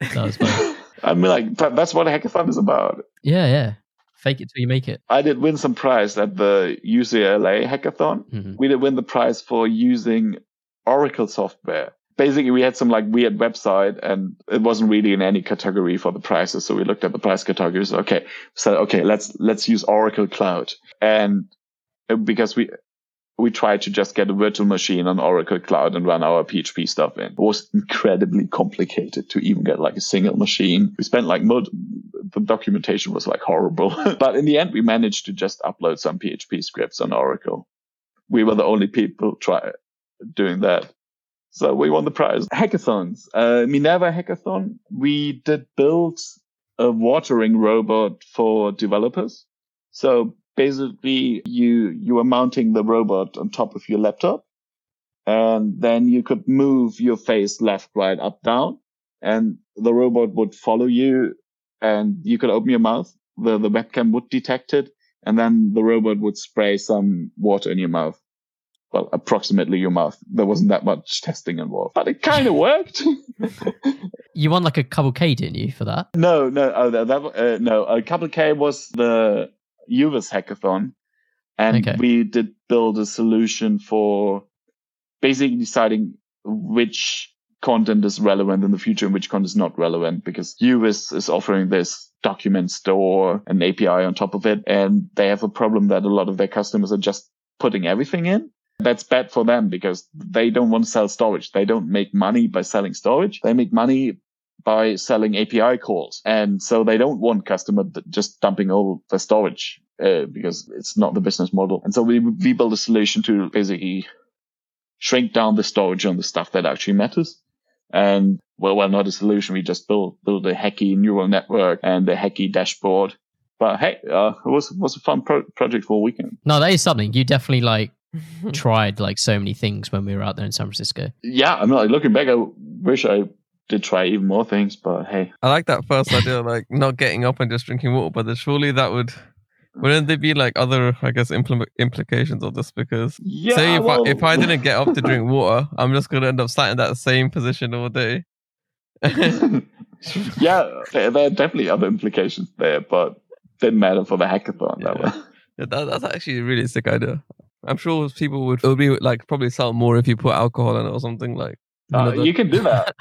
that was fun. I mean, like that's what a hackathon is about. Yeah, yeah. Fake it till you make it. I did win some prize at the U C L A hackathon. Mm-hmm. We did win the prize for using Oracle software. Basically, we had some like weird website, and it wasn't really in any category for the prizes. So we looked at the prize categories. Okay, so okay, let's let's use Oracle Cloud, and because we we tried to just get a virtual machine on Oracle Cloud and run our P H P stuff in. It was incredibly complicated to even get like a single machine. We spent like multi- the documentation was like horrible, but in the end, we managed to just upload some P H P scripts on Oracle. We were the only people try doing that. So we won the prize. Hackathons. Uh, Minerva hackathon. We did build a watering robot for developers. So basically you, you were mounting the robot on top of your laptop, and then you could move your face left, right, up, down, and the robot would follow you, and you could open your mouth. The, the webcam would detect it, and then the robot would spray some water in your mouth. Well, approximately your mouth. There wasn't that much testing involved, but it kind of worked. You won like a couple K, didn't you, for that? No, no, oh, that, that uh, no. A couple K was the U V I S hackathon, and okay. we did build a solution for basically deciding which content is relevant in the future and which content is not relevant, because U V I S is offering this document store and A P I on top of it, and they have a problem that a lot of their customers are just putting everything in. That's bad for them because they don't want to sell storage. They don't make money by selling storage. They make money by selling A P I calls. And so they don't want customer just dumping all the storage uh, because it's not the business model. And so we, we build a solution to basically shrink down the storage on the stuff that actually matters. And well, well, not a solution. We just build, build a hacky neural network and a hacky dashboard. But hey, uh, it was, was a fun pro- project for a weekend. No, that is something you definitely like. tried like so many things when we were out there in San Francisco. Yeah, I'm not like, looking back. I wish I did try even more things, but hey. I like that first idea, like not getting up and just drinking water. But then surely that would, wouldn't there be like other, I guess, impl- implications of this? Because yeah, say if, well... I, if I didn't get up to drink water, I'm just going to end up sat in that same position all day. Yeah, there are definitely other implications there, but didn't matter for the hackathon. Yeah. That way. Yeah, that, that's actually a really sick idea. I'm sure people would, it would be like probably sell more if you put alcohol in it or something like. Uh, you can do that.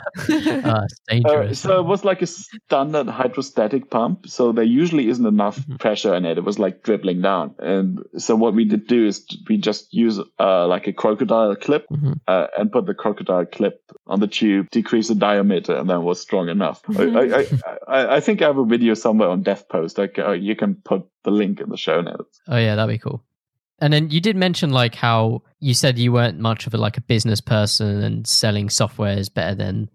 uh, it's dangerous. Uh, so it was like a standard hydrostatic pump. So there usually isn't enough mm-hmm. pressure in it. It was like dribbling down. And so what we did do is we just use uh, like a crocodile clip mm-hmm. uh, and put the crocodile clip on the tube, decrease the diameter, and then it was strong enough. Mm-hmm. I, I, I, I think I have a video somewhere on Death Post. Like, uh, you can put the link in the show notes. Oh yeah, that'd be cool. And then you did mention like how you said you weren't much of a, like a business person, and selling software is better than,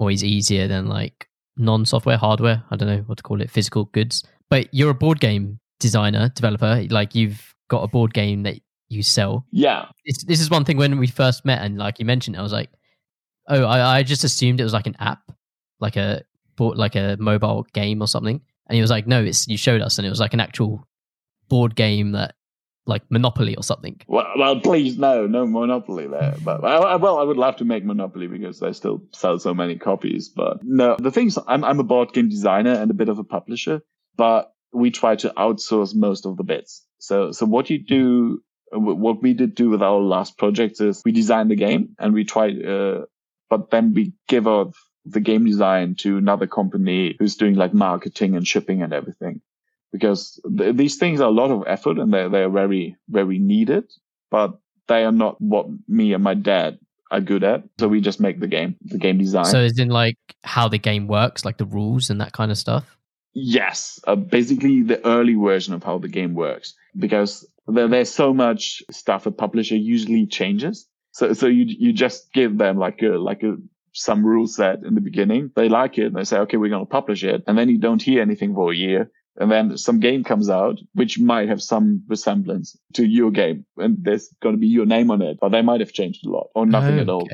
always easier than like non-software hardware. I don't know what to call it, physical goods. But you're a board game designer, developer. Like you've got a board game that you sell. Yeah. It's, this is one thing when we first met, and like you mentioned, I was like, oh, I, I just assumed it was like an app, like a like a mobile game or something. And he was like, no, it's you showed us, and it was like an actual board game that. Like Monopoly or something. Well, well, please, no, no Monopoly there. But I, well, I would love to make Monopoly because they still sell so many copies. But no, the thing is, I'm I'm a board game designer and a bit of a publisher, but we try to outsource most of the bits. So, so what you do, what we did do with our last project is we designed the game and we tried, uh, but then we give off the game design to another company who's doing like marketing and shipping and everything. Because th- these things are a lot of effort and they're, they're very, very needed, but they are not what me and my dad are good at. So we just make the game, the game design. So it's in like how the game works, like the rules and that kind of stuff? Yes, uh, basically the early version of how the game works, because there, there's so much stuff a publisher usually changes. So so you you just give them like a like a... some rule set in the beginning. They like it and they say, okay, we're going to publish it. And then you don't hear anything for a year. and then some game comes out which might have some resemblance to your game, and there's going to be your name on it, but they might have changed a lot or nothing okay. at all.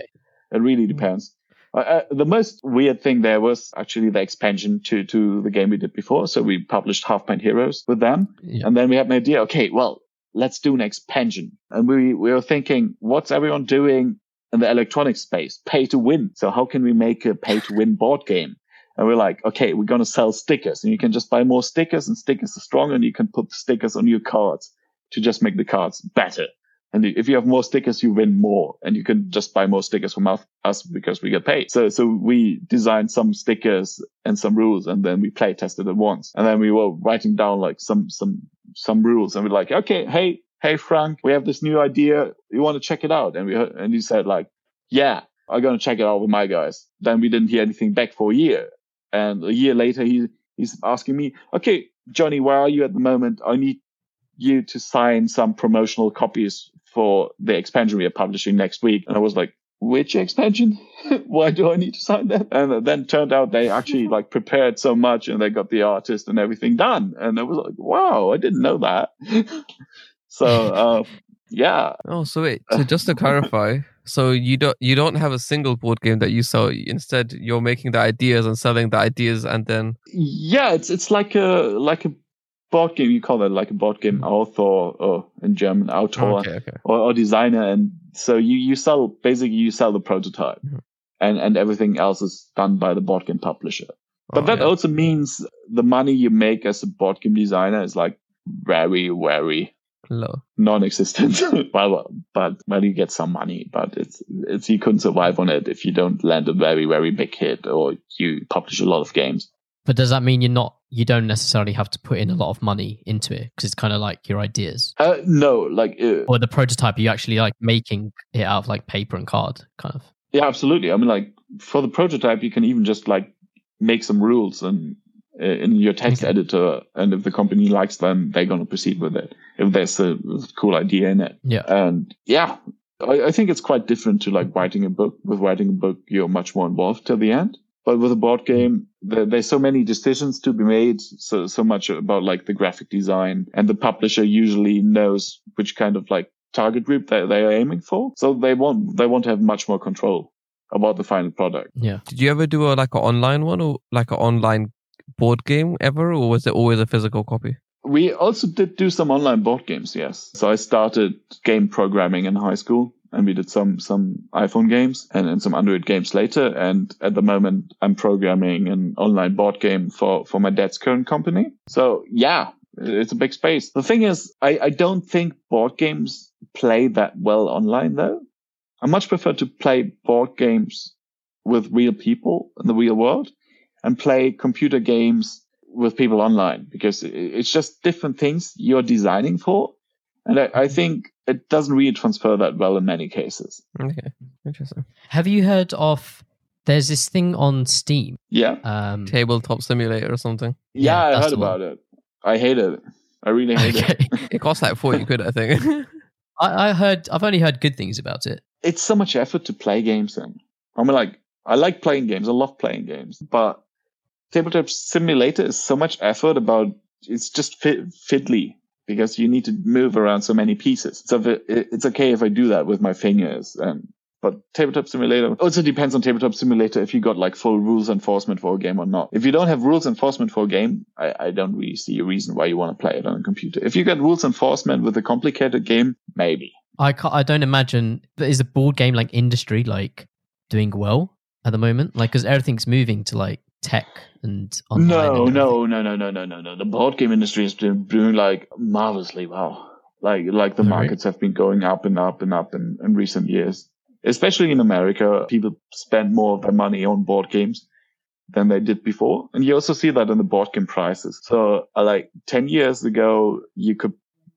It really depends. Uh, the most weird thing there was actually the expansion to, to the game we did before. So we published Half Pint Heroes with them. Yeah. And then we had an idea, okay, well, let's do an expansion. And we, we were thinking, what's everyone doing in the electronic space? Pay to win. So how can we make a pay to win board game? And we're like, okay, we're going to sell stickers. And you can just buy more stickers, and stickers are stronger, and you can put the stickers on your cards to just make the cards better. And if you have more stickers, you win more, and you can just buy more stickers from us because we get paid. So, so we designed some stickers and some rules, and then we play tested it once. And then we were writing down like some, some, some rules, and we're like, okay, Hey, Hey, Frank, we have this new idea. You want to check it out? And we, heard, and he said like, yeah, I'm going to check it out with my guys. Then we didn't hear anything back for a year. And a year later, he, he's asking me, okay, Johnny, where are you at the moment? I need you to sign some promotional copies for the expansion we are publishing next week. And I was like, which expansion? Why do I need to sign that? And then turned out they actually like prepared so much, and they got the artist and everything done. And I was like, wow, I didn't know that. So, uh, yeah. Oh, so wait, so just to clarify, so you don't, you don't have a single board game that you sell. Instead, you're making the ideas and selling the ideas, and then. Yeah, it's, it's like a, like a, board game, you call that like a board game author, or in German autor, okay, okay. Or, or designer, and so you you sell basically you sell the prototype, mm-hmm. and and everything else is done by the board game publisher. But oh, that yeah. also means the money you make as a board game designer is like very very low, non-existent. well, well, but well, you get some money, but it's it's you couldn't survive on it if you don't land a very very big hit or you publish a lot of games. But does that mean you're not, you don't necessarily have to put in a lot of money into it because it's kind of like your ideas? Uh, no, like... Uh, or the prototype, you actually like making it out of like paper and card, kind of. Yeah, absolutely. I mean, like for the prototype, you can even just like make some rules and uh, in your text okay. editor, and if the company likes them, they're going to proceed with it if there's a cool idea in it. Yeah. And yeah, I, I think it's quite different to like writing a book. With writing a book, you're much more involved till the end. But with a board game, there, there's so many decisions to be made, so so much about like the graphic design, and the publisher usually knows which kind of like target group they they are aiming for, so they won't they won't have much more control about the final product. Yeah. Did you ever do a like an online one, or like an online board game ever, or was it always a physical copy? We also did do some online board games, yes. So I started game programming in high school. And we did some some iPhone games and, and some Android games later. And at the moment, I'm programming an online board game for, for my dad's current company. So, yeah, it's a big space. The thing is, I, I don't think board games play that well online, though. I much prefer to play board games with real people in the real world and play computer games with people online, because it's just different things you're designing for. And I, I think it doesn't really transfer that well in many cases. Okay, interesting. Have you heard of, there's this thing on Steam? Yeah. Um, Tabletop Simulator or something? Yeah, yeah I heard about it. I hate it. I really hate okay. it. It costs like forty quid, I think. I, I heard, I've only heard good things about it. It's so much effort to play games in. I mean, like, I like playing games. I love playing games. But Tabletop Simulator is so much effort about, it's just fi- fiddly. Because you need to move around so many pieces. So it's okay if I do that with my fingers. Um, but Tabletop Simulator also depends on Tabletop Simulator if you got like full rules enforcement for a game or not. If you don't have rules enforcement for a game, I, I don't really see a reason why you want to play it on a computer. If you got rules enforcement with a complicated game, maybe. I can't, I don't imagine, is the board game like industry like doing well at the moment? Like, because everything's moving to like tech and online. No, and no, no, no, no, no, no, no. The board game industry has been doing like marvelously well. Like, like the oh, markets right. have been going up and up and up in, in recent years. Especially in America, people spend more of their money on board games than they did before. And you also see that in the board game prices. So, like ten years ago, you could,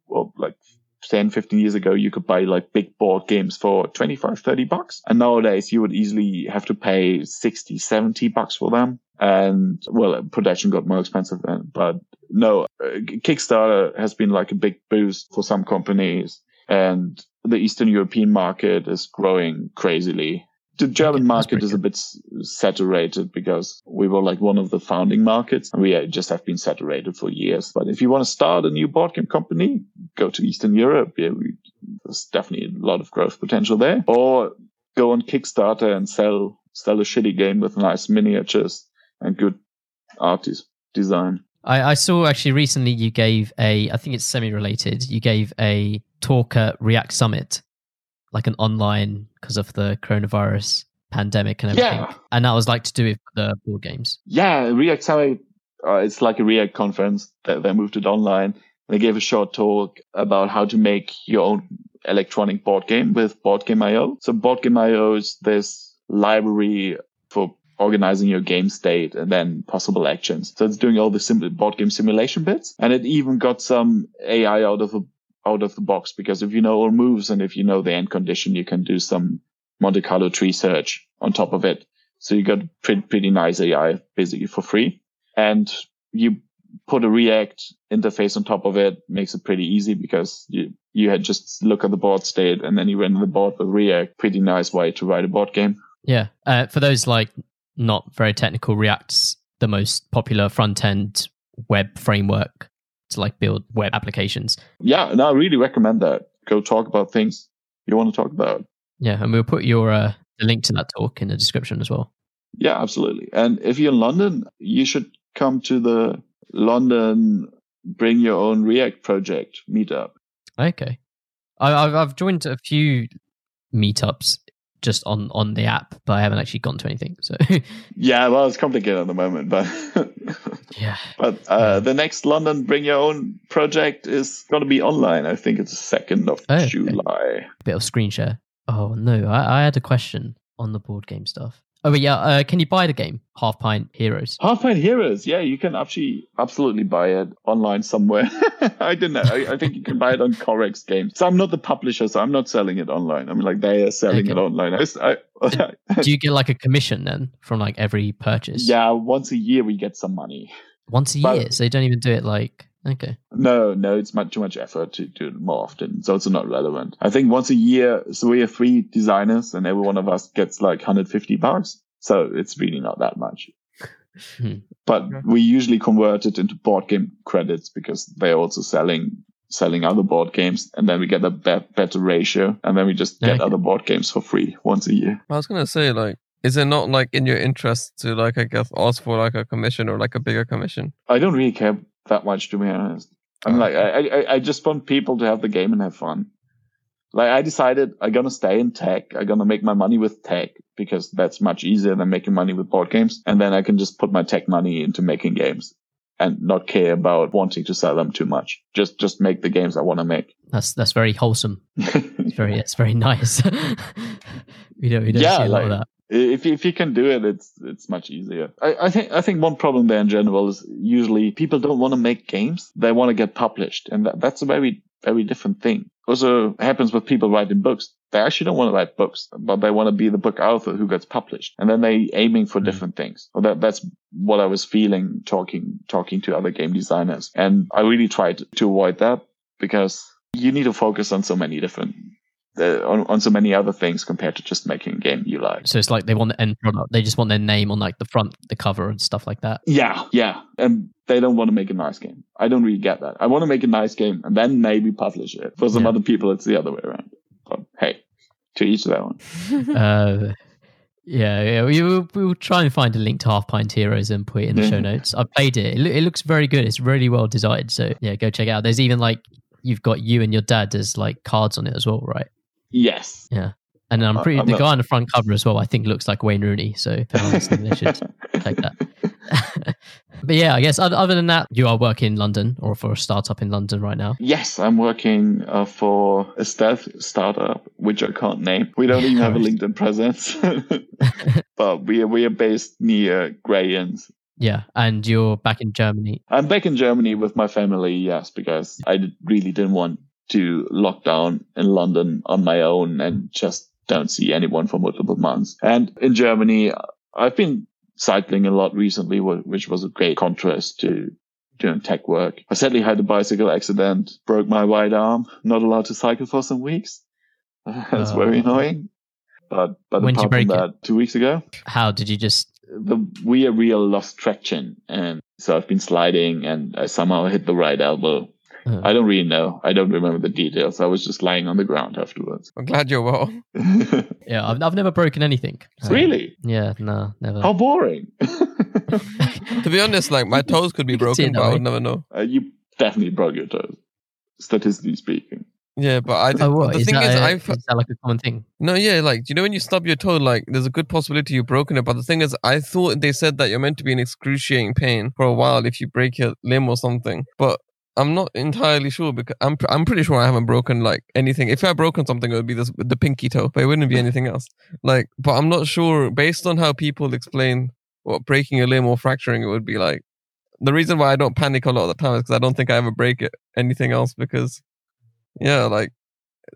well, like ten, fifteen years ago, you could buy like big board games for twenty-five, thirty bucks. And nowadays, you would easily have to pay sixty, seventy bucks for them. And well, production got more expensive, but no, Kickstarter has been like a big boost for some companies, and the Eastern European market is growing crazily. the German okay, market is a bit saturated because we were like one of the founding markets, and we just have been saturated for years. But if you want to start a new board game company, go to Eastern Europe. Yeah, we, there's definitely a lot of growth potential there. Or go on Kickstarter and sell sell a shitty game with nice miniatures and good artist design. I, I saw actually recently you gave a, I think it's semi-related, you gave a talk at React Summit, like an online, because of the coronavirus pandemic and everything. Yeah. And that was like to do with the board games. Yeah, React Summit, uh, it's like a React conference. They, they moved it online. They gave a short talk about how to make your own electronic board game with BoardGameIO. So BoardGameIO is this library for organizing your game state and then possible actions. So it's doing all the simple board game simulation bits, and it even got some A I out of a, out of the box, because if you know all moves and if you know the end condition, you can do some Monte Carlo tree search on top of it. So you got pretty, pretty nice A I basically for free, and you put a React interface on top of it, makes it pretty easy because you you had just look at the board state and then you render the board with React. Pretty nice way to write a board game. Yeah, uh, for those like. Not very technical, React's the most popular front-end web framework to like build web applications. Yeah, and no, I really recommend that. Go talk about things you want to talk about. Yeah, and we'll put your uh, the link to that talk in the description as well. Yeah, absolutely. And if you're in London, you should come to the London Bring Your Own React Project meetup. Okay. I, I've joined a few meetups just on, on the app, but I haven't actually gone to anything. So yeah, well, it's complicated at the moment, but yeah. But uh, yeah. The next London Bring Your Own project is going to be online. I think it's the second of oh, July. Okay. A bit of screen share. Oh no, I, I had a question on the board game stuff. Oh, but yeah, uh, can you buy the game Half Pint Heroes? Half Pint Heroes, yeah, you can actually absolutely buy it online somewhere. I don't know. I, I think you can buy it on Corex Games. So I'm not the publisher, so I'm not selling it online. I'm like they are selling okay. it online. I, I, Do you get like a commission then from like every purchase? Yeah, once a year we get some money. Once a but, year, so you don't even do it like okay. No, no, it's much too much effort to do it more often. It's also not relevant. I think once a year, so we have three designers and every one of us gets like one hundred fifty bucks. So it's really not that much. Hmm. But okay. We usually convert it into board game credits because they're also selling selling other board games, and then we get a be- better ratio, and then we just get okay. other board games for free once a year. I was going to say, like, is it not like in your interest to like I guess ask for like a commission or like a bigger commission? I don't really care that much, to be honest. I'm oh, like okay. I, I I just want people to have the game and have fun. Like I decided I'm gonna stay in tech. I'm gonna make my money with tech because that's much easier than making money with board games. And then I can just put my tech money into making games and not care about wanting to sell them too much. Just just make the games I want to make. That's that's very wholesome. It's very it's very nice. we don't we don't yeah, see a like, lot of that. If if you can do it, it's it's much easier. I, I think I think one problem there in general is usually people don't want to make games; they want to get published, and that, that's a very very different thing. Also happens with people writing books; they actually don't want to write books, but they want to be the book author who gets published, and then they aiming for different things. Well, that that's what I was feeling talking talking to other game designers, and I really tried to avoid that because you need to focus on so many different. Uh, on, on so many other things compared to just making a game you like. So it's like they want the end product. They just want their name on like the front, the cover and stuff like that. Yeah, yeah. And they don't want to make a nice game. I don't really get that. I want to make a nice game and then maybe publish it. For some yeah. other people, it's the other way around. But hey, to each their own. uh, yeah, yeah. We will, we will try and find a link to Half Pint Heroes and put it in the yeah. show notes. I played it. It, lo- it looks very good. It's really well designed. So yeah, go check it out. There's even like, you've got you and your dad as like cards on it as well, right? Yes. Yeah. And I'm pretty, uh, the not... guy on the front cover as well, I think looks like Wayne Rooney. So honestly, they should take that. But yeah, I guess other than that, you are working in London or for a startup in London right now. Yes, I'm working uh, for a stealth startup, which I can't name. We don't even have a LinkedIn presence, but we are, we are based near Greylands. Yeah, and you're back in Germany. I'm back in Germany with my family, yes, because I really didn't want to lock down in London on my own and just don't see anyone for multiple months. And in Germany, I've been cycling a lot recently, which was a great contrast to doing tech work. I sadly had a bicycle accident, broke my right arm, not allowed to cycle for some weeks. That's uh, very annoying. But but when did you break it? Two weeks ago. How did you just? The we real lost traction, and so I've been sliding, and I somehow hit the right elbow. Oh. I don't really know. I don't remember the details. I was just lying on the ground afterwards. I'm glad you're well. Yeah, I've I've never broken anything. So. Really? Yeah, no, never. How boring. To be honest, like my toes could be you broken, but I would never know. Uh, you definitely broke your toes, statistically speaking. Yeah, but I. Did, oh, what? The is thing is, a, I've, is that like a common thing? No, yeah, like you know when you stub your toe, like there's a good possibility you've broken it. But the thing is, I thought they said that you're meant to be in excruciating pain for a while if you break your limb or something. But I'm not entirely sure because I'm I'm pretty sure I haven't broken like anything. If I broken something, it would be this the pinky toe, but it wouldn't be anything else. Like, but I'm not sure based on how people explain what breaking a limb or fracturing it would be like. The reason why I don't panic a lot of the time is because I don't think I ever break it anything else because. Yeah, like,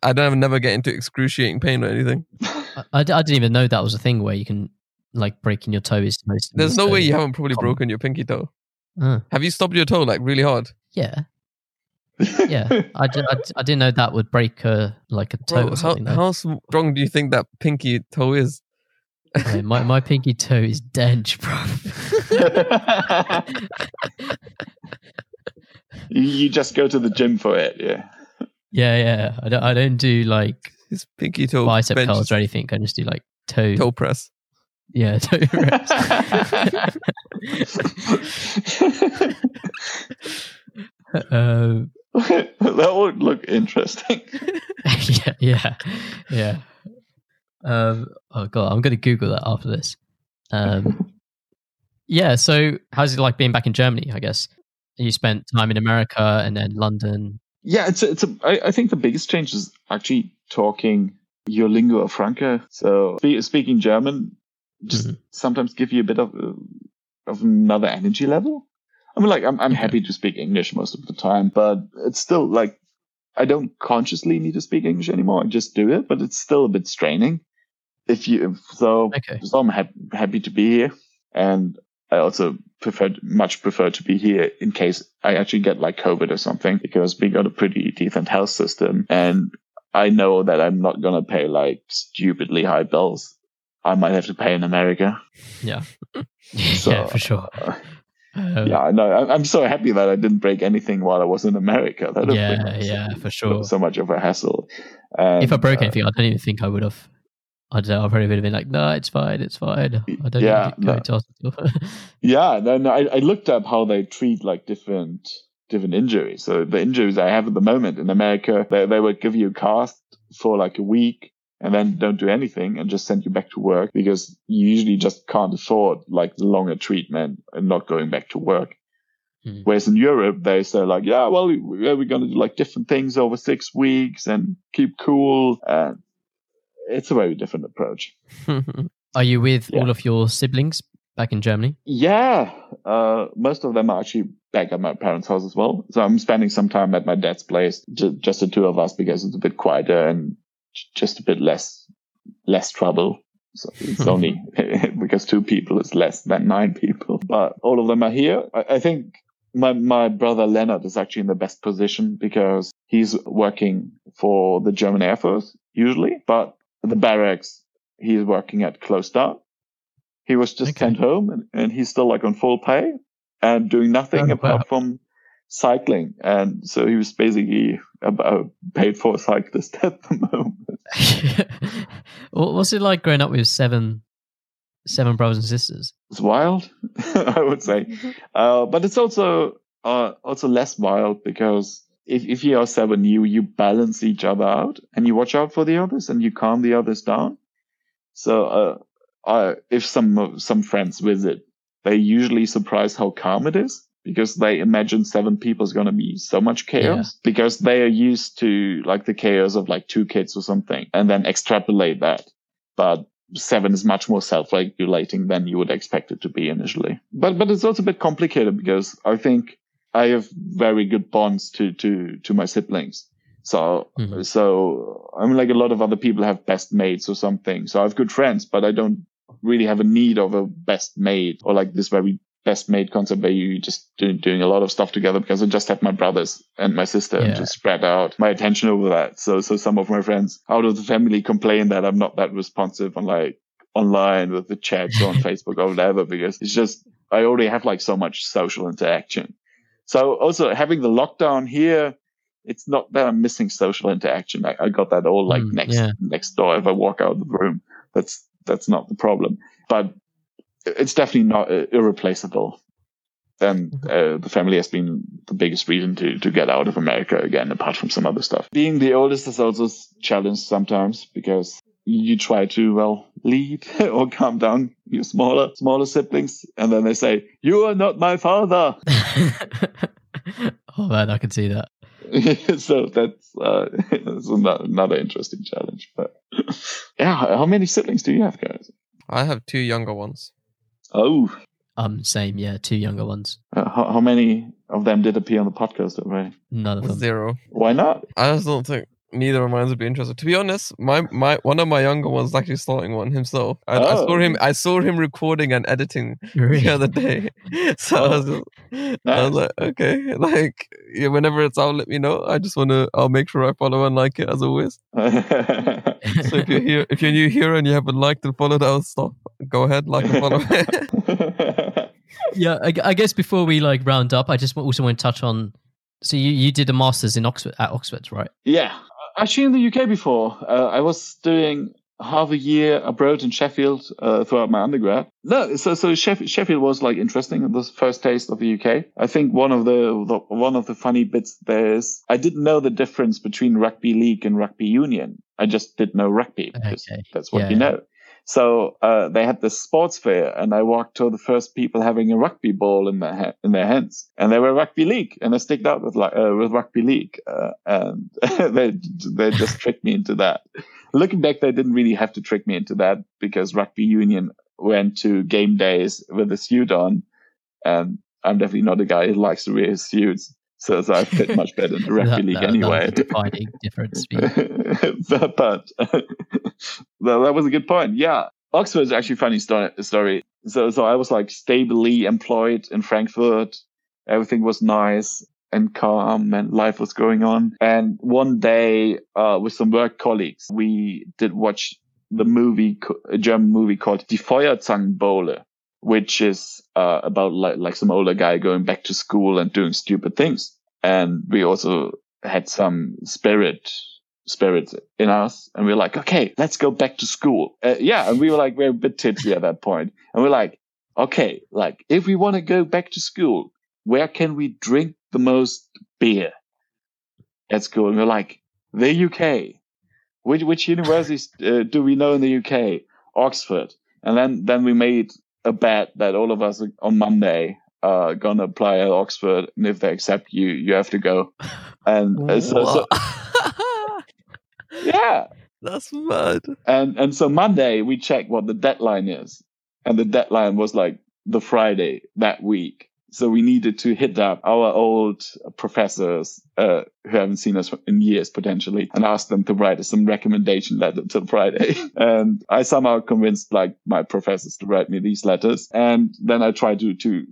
I don't ever never get into excruciating pain or anything. I, I didn't even know that was a thing where you can, like, breaking your toe is the most... There's no way you haven't probably common. broken your pinky toe. Uh. Have you stubbed your toe, like, really hard? Yeah. Yeah. I, I, I didn't know that would break, a, like, a toe. Bro, or something. How, how strong do you think that pinky toe is? Right, my, my pinky toe is dench, bro. You just go to the gym for it, yeah. Yeah, yeah. I don't. I don't do like his pinky toe bicep bench. Curls or anything. I just do like toe toe press. Yeah, toe press. um, that would look interesting. yeah, yeah, yeah. Um, oh god, I'm going to Google that after this. Um, yeah. So, how's it like being back in Germany? I guess you spent time in America and then London. Yeah, it's a, it's a, I, I think the biggest change is actually talking your lingua franca. So spe- speaking German just mm-hmm. sometimes give you a bit of of another energy level. I mean, like I'm I'm yeah. happy to speak English most of the time, but it's still like I don't consciously need to speak English anymore. I just do it, but it's still a bit straining. If you if so, okay. so I'm ha- happy to be here, and I also. Prefer much prefer to be here in case I actually get like COVID or something because we got a pretty decent health system and I know that I'm not gonna pay like stupidly high bills. I might have to pay in America. Yeah, so, yeah, for sure. Uh, um, yeah, I know. I'm so happy that I didn't break anything while I was in America. That yeah, yeah, so, for sure. So much of a hassle. Um, if I broke uh, anything, I don't even think I would have. I don't know, I probably would have been like, no, it's fine, it's fine. I don't yeah, need to go no. to hospital. Yeah, no, no, I, I looked up how they treat like different different injuries. So the injuries I have at the moment in America, they they would give you a cast for like a week and then don't do anything and just send you back to work because you usually just can't afford like the longer treatment and not going back to work. Hmm. Whereas in Europe, they say like, yeah, well, we're going to do like different things over six weeks and keep cool and it's a very different approach. Are you with yeah. all of your siblings back in Germany? Yeah. Uh, most of them are actually back at my parents' house as well. So I'm spending some time at my dad's place, ju- just the two of us, because it's a bit quieter and j- just a bit less less trouble. So it's only because two people is less than nine people. But all of them are here. I, I think my, my brother Leonard is actually in the best position because he's working for the German Air Force usually, but the barracks he's working at closed down. He was just okay. sent home and, and he's still like on full pay and doing nothing oh, apart wow. from cycling. And so he was basically about paid for a cyclist at the moment. What's it like growing up with seven seven brothers and sisters? It's wild, I would say. Uh, but it's also uh, also less wild because If if you are seven, you you balance each other out and you watch out for the others and you calm the others down. So uh, I, if some some friends visit, they usually surprise how calm it is because they imagine seven people is going to be so much chaos yeah. because they are used to like the chaos of like two kids or something and then extrapolate that. But seven is much more self-regulating than you would expect it to be initially. But but it's also a bit complicated because I think. I have very good bonds to, to, to my siblings. So, mm-hmm. so I mean, like a lot of other people have best mates or something. So I have good friends, but I don't really have a need of a best mate or like this very best made concept where you just do, doing a lot of stuff together, because I just had my brothers and my sister yeah. and just spread out my attention over that. So, so some of my friends out of the family complain that I'm not that responsive on like online with the chats or on Facebook or whatever, because it's just, I already have like so much social interaction. So also having the lockdown here, it's not that I'm missing social interaction. I, I got that all like mm, next, yeah. next door. If I walk out of the room, that's, that's not the problem, but it's definitely not uh, irreplaceable. And uh, the family has been the biggest reason to, to get out of America again, apart from some other stuff. Being the oldest is also challenged sometimes, because you try to, well, lead or calm down your smaller, smaller siblings. And then they say, you are not my father. Oh man, I can see that. So that's, uh, that's another interesting challenge. But yeah, how many siblings do you have, guys? I have two younger ones. Oh. Um, same, yeah, two younger ones. Uh, how, how many of them did appear on the podcast already? None of them. Zero. Why not? I just don't think neither of mine would be interested. To be honest, my, my one of my younger ones is actually starting one himself. I, oh. I saw him I saw him recording and editing really? the other day. So oh. I, was just, nice. I was like, okay, like yeah, whenever it's out, let me know. I just want to, I'll make sure I follow and like it as always. So if you're here, if you're new here and you haven't liked and followed our stuff, go ahead, like and follow it. Yeah, I, I guess before we like round up, I just also want to touch on. So you, you did a master's in Oxford at Oxford, right? Yeah, actually in the U K before. Uh, I was doing half a year abroad in Sheffield uh, throughout my undergrad. No, so so Sheff- Sheffield was like interesting. It was the first taste of the U K. I think one of the, the one of the funny bits there is I didn't know the difference between rugby league and rugby union. I just didn't know rugby because okay. that's what yeah. you know. So uh, they had this sports fair, and I walked to the first people having a rugby ball in their ha- in their hands, and they were rugby league, and I sticked out with like uh, with rugby league, uh, and they they just tricked me into that. Looking back, they didn't really have to trick me into that because rugby union went to game days with a suit on, and I'm definitely not a guy who likes to wear suits. So, so I fit much better in the rugby that, league that, anyway. That defining difference. but but that was a good point. Yeah. Oxford is actually a funny story. So so I was like stably employed in Frankfurt. Everything was nice and calm and life was going on. And one day uh, with some work colleagues, we did watch the movie, a German movie called Die Feuerzangenbowle, which is uh, about like, like some older guy going back to school and doing stupid things. And we also had some spirit, spirits in us. And we were like, okay, let's go back to school. Uh, yeah. And we were like, we we're a bit tipsy at that point. And we we're like, okay, like if we want to go back to school, where can we drink the most beer at school? And we we're like, the U K. Which, which universities uh, do we know in the U K? Oxford. And then, then we made a bet that all of us on Monday are going to apply at Oxford. And if they accept you, you have to go. And uh, so, so yeah, that's mad. And, and so Monday we check what the deadline is. And the deadline was like the Friday that week. So we needed to hit up our old professors uh, who haven't seen us in years potentially and ask them to write us some recommendation letter till Friday. And I somehow convinced like my professors to write me these letters. And then I tried to, to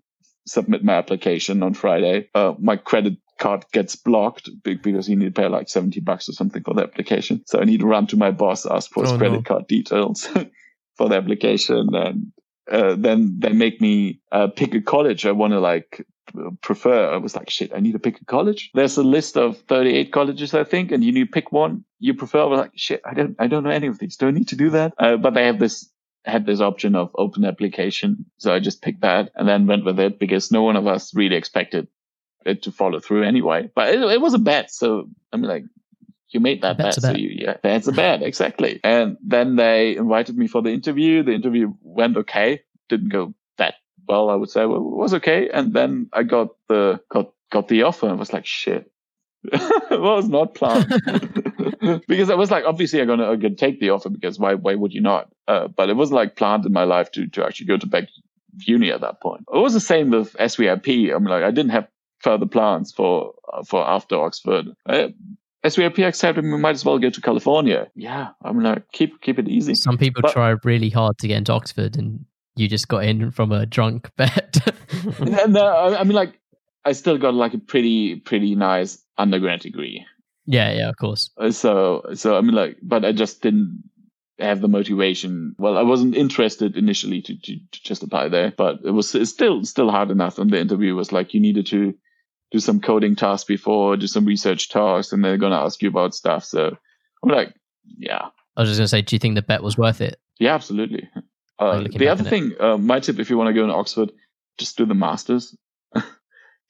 submit my application on Friday. Uh, my credit card gets blocked because you need to pay like seventy bucks or something for the application. So I need to run to my boss, ask for his oh, credit no. card details for the application. And Uh, then they make me uh, pick a college I want to like prefer. I was like, shit, I need to pick a college. There's a list of thirty-eight colleges, I think, and you need to pick one you prefer. I was like, shit, I don't, I don't know any of these. Do I need to do that? Uh, but they have this, had this option of open application. So I just picked that and then went with it because no one of us really expected it to follow through anyway. But it, it was a bet. So I'm like, you made that bet, so you, yeah, that's a bet, exactly. And then they invited me for the interview. The interview went okay, didn't go that well, I would say. Well, it was okay. And then I got the got got the offer and was like, shit, it was not planned. Because I was like, obviously, I'm gonna, I'm gonna take the offer because why why would you not? Uh, but it was like planned in my life to to actually go to back uni at that point. It was the same with S V I P. I'm like, I didn't have further plans for for after Oxford. I, S V I P accepted, we might as well go to California. Yeah, I'm like, keep keep it easy. Some people but, try really hard to get into Oxford and you just got in from a drunk bet. No, I mean, like, I still got like a pretty, pretty nice undergrad degree. Yeah, yeah, of course. So, so I mean, like, but I just didn't have the motivation. Well, I wasn't interested initially to, to, to just apply there, but it was it's still still hard enough. And the interview was like, you needed to do some coding tasks before, do some research tasks, and they're going to ask you about stuff. So I'm like, yeah. I was just going to say, do you think the bet was worth it? Yeah, absolutely. Uh, the other thing, uh, my tip, if you want to go to Oxford, just do the masters.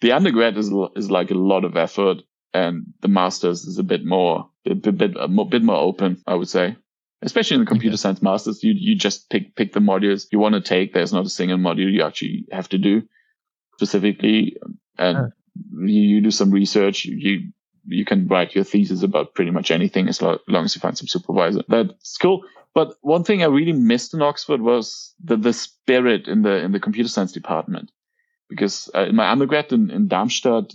The undergrad is is like a lot of effort, and the masters is a bit more a bit a bit more open, I would say. Especially in the computer okay. science masters, you you just pick pick the modules you want to take. There's not a single module you actually have to do specifically, and oh. you, you do some research. You you can write your thesis about pretty much anything as long, long as you find some supervisor. That's cool. But one thing I really missed in Oxford was the the spirit in the in the computer science department, because uh, in my undergrad in, in Darmstadt,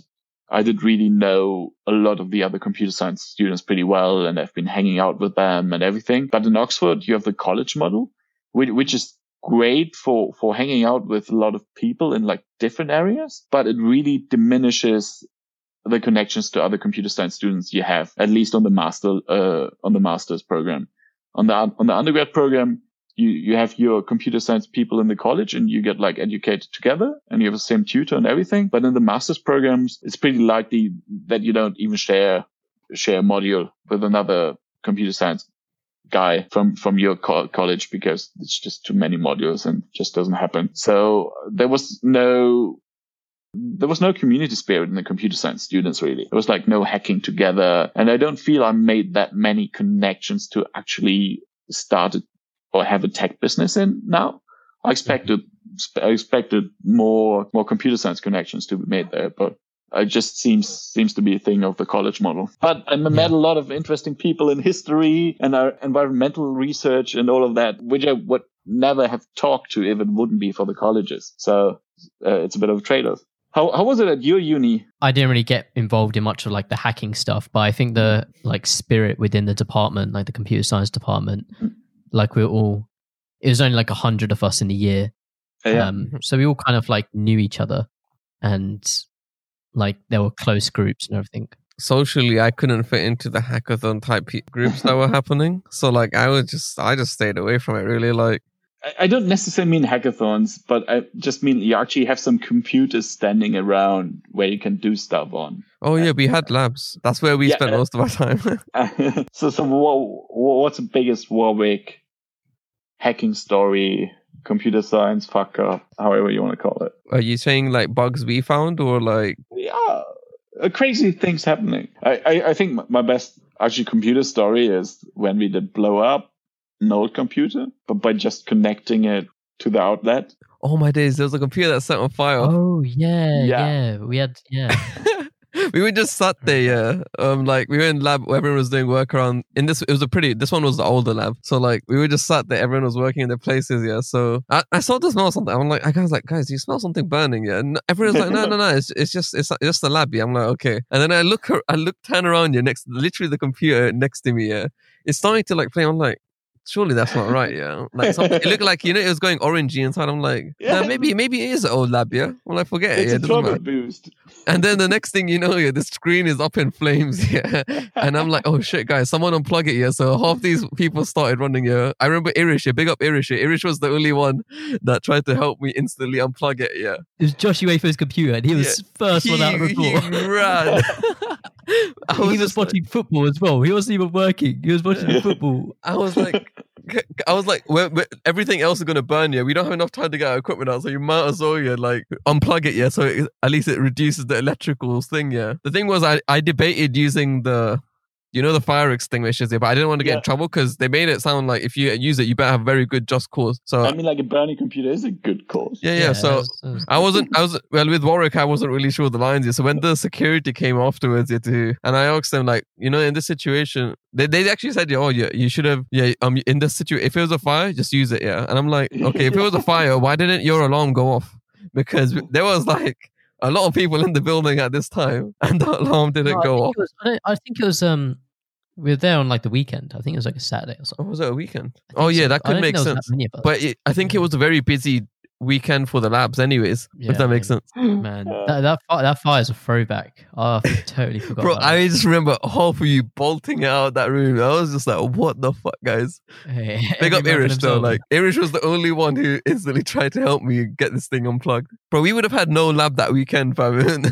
I did really know a lot of the other computer science students pretty well, and I've been hanging out with them and everything. But in Oxford, you have the college model, which, which is great for, for hanging out with a lot of people in like different areas, but it really diminishes the connections to other computer science students you have, at least on the master, uh, on the master's program. On the, on the undergrad program, you, you have your computer science people in the college and you get like educated together and you have the same tutor and everything. But in the master's programs, it's pretty likely that you don't even share, share a module with another computer science guy from, from your co- college because it's just too many modules and just doesn't happen. So there was no, there was no community spirit in the computer science students, really. There was like no hacking together. And I don't feel I made that many connections to actually start it or have a tech business in now. I expected, I expected more, more computer science connections to be made there, but it just seems, seems to be a thing of the college model. But I met a lot of interesting people in history and our environmental research and all of that, which I would never have talked to if it wouldn't be for the colleges. So uh, it's a bit of a trade-off. How how was it at your uni? I didn't really get involved in much of like the hacking stuff, but I think the like spirit within the department, like the computer science department, mm. like we were all, it was only like a hundred of us in the year. Yeah. Um, so we all kind of like knew each other and like there were close groups and everything. Socially, I couldn't fit into the hackathon type groups that were happening. So like I would just, I just stayed away from it really like. I don't necessarily mean hackathons, but I just mean you actually have some computers standing around where you can do stuff on. Oh yeah, we had labs. That's where we yeah, spent uh, most of our time. so, so what's the biggest Warwick hacking story, computer science fuck up, however you want to call it? Are you saying like bugs we found or like? Yeah, crazy things happening. I, I, I think my best actually computer story is when we did blow up an old computer, but by just connecting it to the outlet. Oh my days, there was a computer that set on fire. Oh yeah, yeah. yeah. We had yeah. we were just sat there, yeah. Um like we were in lab where everyone was doing work around in this it was a pretty this one was the older lab. So like we were just sat there, everyone was working in their places, yeah. So I, I saw the smell of something. I'm like I was like, guys, do you smell something burning? Yeah. And everyone's like, No, no, no, it's it's just it's, it's just the lab, yeah. I'm like, okay. And then I look I look turn around yeah, next literally the computer next to me, yeah. It's starting to like play. I'm like, surely that's not right, yeah. Like something, it looked like, you know, it was going orangey inside. I'm like, yeah. nah, maybe maybe it is an old lab, yeah. I'm like, forget it's it. It's yeah, a trauma boost. And then the next thing you know, yeah, the screen is up in flames, yeah. And I'm like, oh shit, guys, someone unplug it, yeah. So half these people started running, yeah. I remember Irish, yeah, big up Irish. Yeah. Irish was the only one that tried to help me instantly unplug it, yeah. It was Josh Uefo's computer, and he was yeah. first he, one out of the door. He ran. I was he was watching like, football as well. He wasn't even working. He was watching yeah. football. I was like, I was like, we're, we're, everything else is going to burn, yeah. We don't have enough time to get our equipment out, so you might as well, yeah, like, unplug it, yeah. So it, at least it reduces the electrical thing, yeah. The thing was, I, I debated using the, you know, the fire extinguishers, yeah, but I didn't want to get yeah. in trouble because they made it sound like if you use it, you better have very good just cause. So I mean, like a burning computer is a good cause. Yeah, yeah. yeah so that was, that was I wasn't, I was, well, with Warwick, I wasn't really sure the lines, yeah. So when the security came afterwards, yeah, to, and I asked them, like, you know, in this situation, They they actually said, oh, yeah, you should have, yeah, um, in this situation, if it was a fire, just use it, yeah. And I'm like, okay, if it was a fire, why didn't your alarm go off? Because there was like a lot of people in the building at this time and the alarm didn't no, go I off. Was, I, I think it was, um, We were there on like the weekend. I think it was like a Saturday or something. Oh, was it a weekend? Oh, yeah, so. that could make sense. But it, I think yeah. it was a very busy weekend for the labs anyways, yeah, if that makes man, sense. Man, that that fire, that fire is a throwback. Oh, I totally forgot Bro, I that. just remember half of you bolting out of that room. I was just like, what the fuck, guys? Hey, Big up Irish, though. Like, Irish was the only one who instantly tried to help me get this thing unplugged. Bro, we would have had no lab that weekend, fam.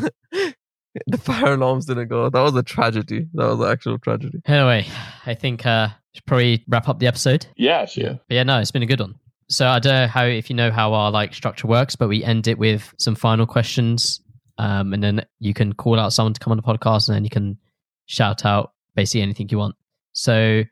The fire alarms didn't go. That was a tragedy. That was an actual tragedy. Anyway, I think uh, we should probably wrap up the episode. Yeah, sure. But yeah, no, it's been a good one. So I don't know how if you know how our like structure works, but we end it with some final questions, um, and then you can call out someone to come on the podcast, and then you can shout out basically anything you want. So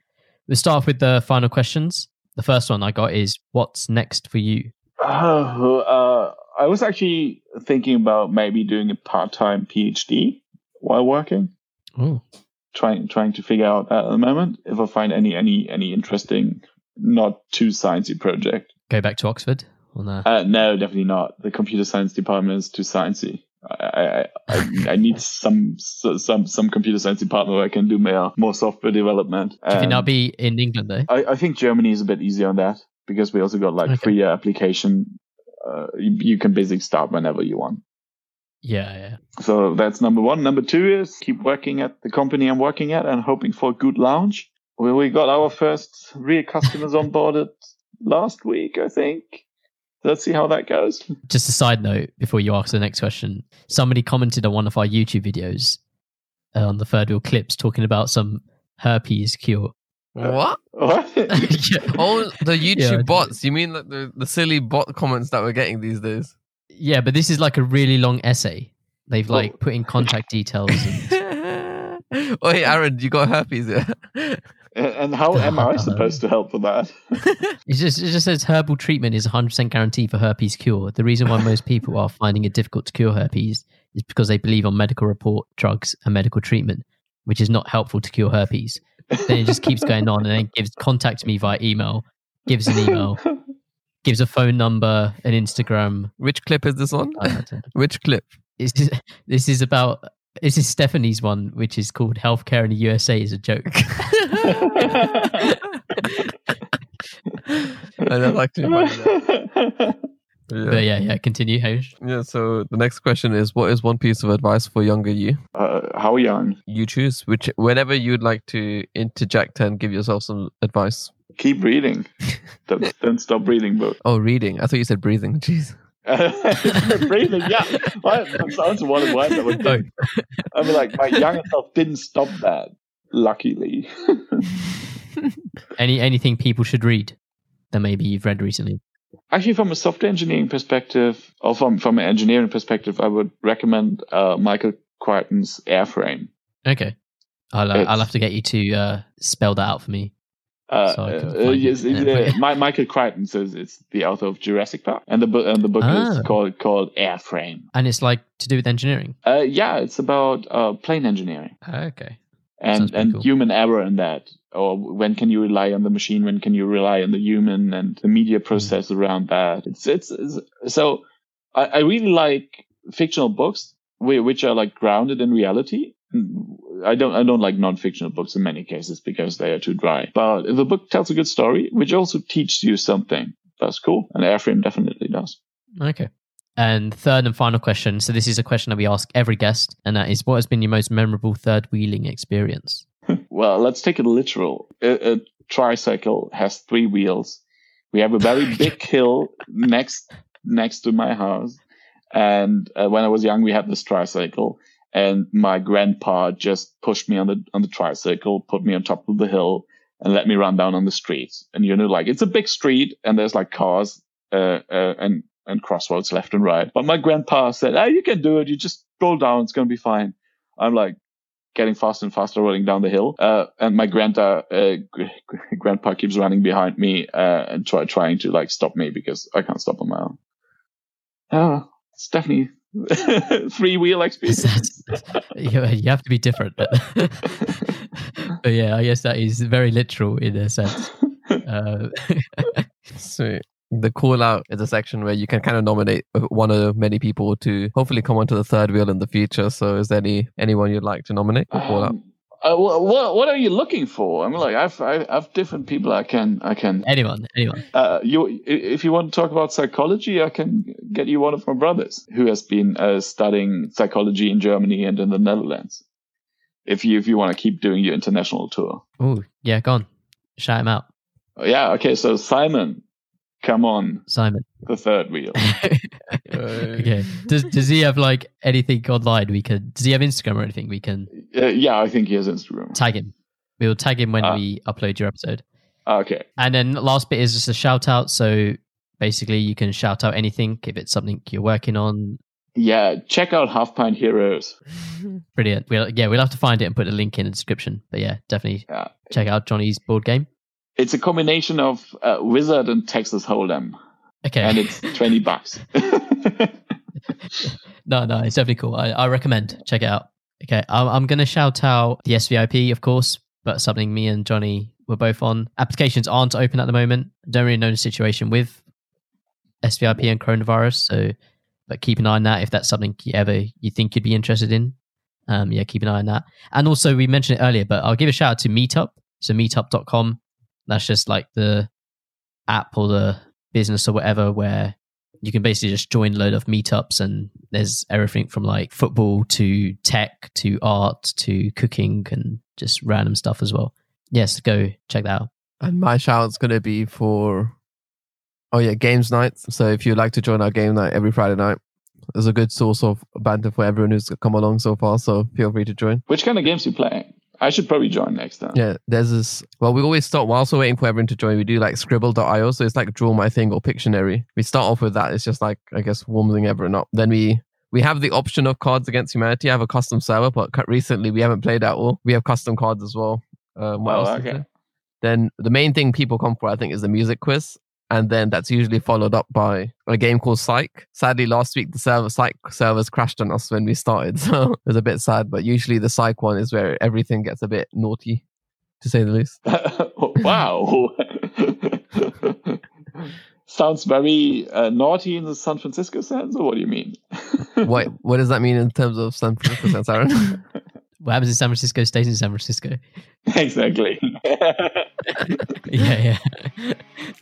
we'll start off with the final questions. The first one I got is, what's next for you? Oh, uh, I was actually thinking about maybe doing a part-time PhD while working. Oh, trying trying to figure out at the moment if I find any any any interesting. Not too sciencey project. Go back to Oxford? Or no? Uh, no, definitely not. The computer science department is too sciencey. I I, I, I need some some some computer science department where I can do more, more software development. Do you think that'll be in England though? I, I think Germany is a bit easier on that because we also got like okay. free application. Uh, you, you can basically start whenever you want. Yeah, yeah. So that's number one. Number two is keep working at the company I'm working at and hoping for a good launch. We got our first real customers onboarded last week, I think. Let's see how that goes. Just a side note before you ask the next question. Somebody commented on one of our YouTube videos uh, on the Third Wheel Clips talking about some herpes cure. What? What? yeah. All the YouTube yeah, bots. You mean like the, the silly bot comments that we're getting these days? Yeah, but this is like a really long essay. They've like oh. put in contact details. And... oh, hey, Aaron, you got herpes, yeah? And how am I supposed to help with that? it, just, it just says herbal treatment is one hundred percent guaranteed for herpes cure. The reason why most people are finding it difficult to cure herpes is because they believe on medical report, drugs, and medical treatment, which is not helpful to cure herpes. Then it just keeps going on and then gives contact me via email, gives an email, gives a phone number, an Instagram. Which clip is this one? Which clip? It's just, this is about... This is Stephanie's one, which is called Healthcare in the U S A is a Joke. I don't like to remind you that. Yeah. But yeah, yeah, continue, Hamish. Yeah, so the next question is, what is one piece of advice for younger you? Uh, how young? You choose, which whenever you'd like to interject and give yourself some advice. Keep reading. don't, don't stop reading books. Oh, reading. I thought you said breathing. Jeez. breathing, yeah. I, I sounds one of mine that would do. I mean, like my younger self didn't stop that. Luckily, any anything people should read that maybe you've read recently. Actually, from a software engineering perspective, or from from an engineering perspective, I would recommend uh, Michael Crichton's Airframe. Okay, I'll uh, I'll have to get you to uh, spell that out for me. Uh, so uh, yes, uh, my, Michael Crichton says it's the author of Jurassic Park, and the book and the book ah. is called called Airframe, and it's like to do with engineering. Uh, yeah, it's about uh, plane engineering. Okay, and and cool. human error in that, or when can you rely on the machine, when can you rely on the human, and the media process mm. around that. It's it's, it's so I, I really like fictional books which are like grounded in reality. I don't I don't like non-fictional books in many cases because they are too dry. But if the book tells a good story, which also teaches you something, that's cool. And Airframe definitely does. Okay. And third and final question. So this is a question that we ask every guest, and that is, what has been your most memorable third wheeling experience? Well, let's take it literal. A, a tricycle has three wheels. We have a very big hill next next to my house. And uh, when I was young, we had this tricycle. And my grandpa just pushed me on the on the tricycle, put me on top of the hill, and let me run down on the street. And you know, like it's a big street, and there's like cars uh, uh, and and crossroads left and right. But my grandpa said, "Ah, you can do it. You just roll down. It's gonna be fine." I'm like getting faster and faster, rolling down the hill. Uh, and my grandpa uh, g- grandpa keeps running behind me uh, and try trying to like stop me because I can't stop on my own. Oh, it's definitely. Three wheel experience. You have to be different. But, but yeah, I guess that is very literal in a sense. Uh, so the call out is a section where you can kind of nominate one of many people to hopefully come onto the third wheel in the future. So is there any anyone you'd like to nominate or call um, out? Uh, what what are you looking for? I'm like I've I've different people I can I can anyone anyone. Uh, you if you want to talk about psychology, I can get you one of my brothers who has been uh, studying psychology in Germany and in the Netherlands. If you if you want to keep doing your international tour. Oh yeah, go on, shout him out. Oh, yeah, okay. So Simon, come on, Simon, the third wheel. Okay. Does does he have like anything online we can? Does he have Instagram or anything we can? Uh, yeah, I think he has Instagram. Tag him. We will tag him when uh, we upload your episode. Okay. And then the last bit is just a shout out. So basically, you can shout out anything if it's something you're working on. Yeah, check out Half Pint Heroes. Brilliant. We'll, yeah, we'll have to find it and put a link in the description. But yeah, definitely yeah. check out Johnny's board game. It's a combination of uh, Wizard and Texas Hold'em. Okay. And it's twenty bucks. No, no, it's definitely cool. I, I recommend. Check it out. Okay, I'm, I'm going to shout out the S V I P, of course, but something me and Johnny were both on. Applications aren't open at the moment. Don't really know the situation with S V I P and coronavirus, so but keep an eye on that if that's something you ever you think you'd be interested in. Um, yeah, keep an eye on that. And also, we mentioned it earlier, but I'll give a shout out to Meetup. So meetup dot com. That's just like the app or the business or whatever where you can basically just join a load of meetups, and there's everything from like football to tech to art to cooking and just random stuff as well. Yes, go check that out. And my shout out's going to be for, oh yeah, games nights. So if you'd like to join our game night every Friday night, there's a good source of banter for everyone who's come along so far. So feel free to join. Which kind of games you play? I should probably join next time. Yeah, there's this... Well, we always start... Whilst we're waiting for everyone to join, we do like scribble dot io. So it's like Draw My Thing or Pictionary. We start off with that. It's just like, I guess, warming everyone up. Then we we have the option of Cards Against Humanity. I have a custom server, but recently we haven't played at all. We have custom cards as well. Um, what oh, else okay. is there? Then the main thing people come for, I think, is the music quiz. And then that's usually followed up by a game called Psych. Sadly, last week, the server Psych servers crashed on us when we started. So it was a bit sad. But usually the Psych one is where everything gets a bit naughty, to say the least. Wow. Sounds very uh, naughty in the San Francisco sense, or what do you mean? what, what does that mean in terms of San Francisco sense, Aaron? What happens in San Francisco stays in San Francisco. Exactly. yeah, yeah.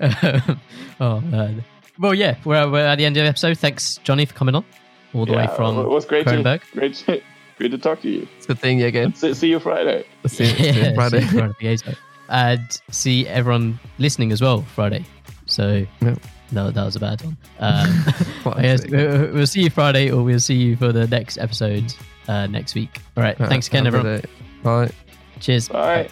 Um, oh, man. Well, yeah, we're, we're at the end of the episode. Thanks, Johnny, for coming on all the yeah, way from Kronberg. It was great to, great, to, great to talk to you. It's a good thing, you again. See, see you Friday. See, yeah, see you Friday. See you Friday. And see everyone listening as well Friday. So, yeah. no, that was a bad one. Um, yes, we'll, we'll see you Friday, or we'll see you for the next episode. Uh, next week. All right. All right. Thanks again, everyone. Bye. Cheers. Bye. Bye.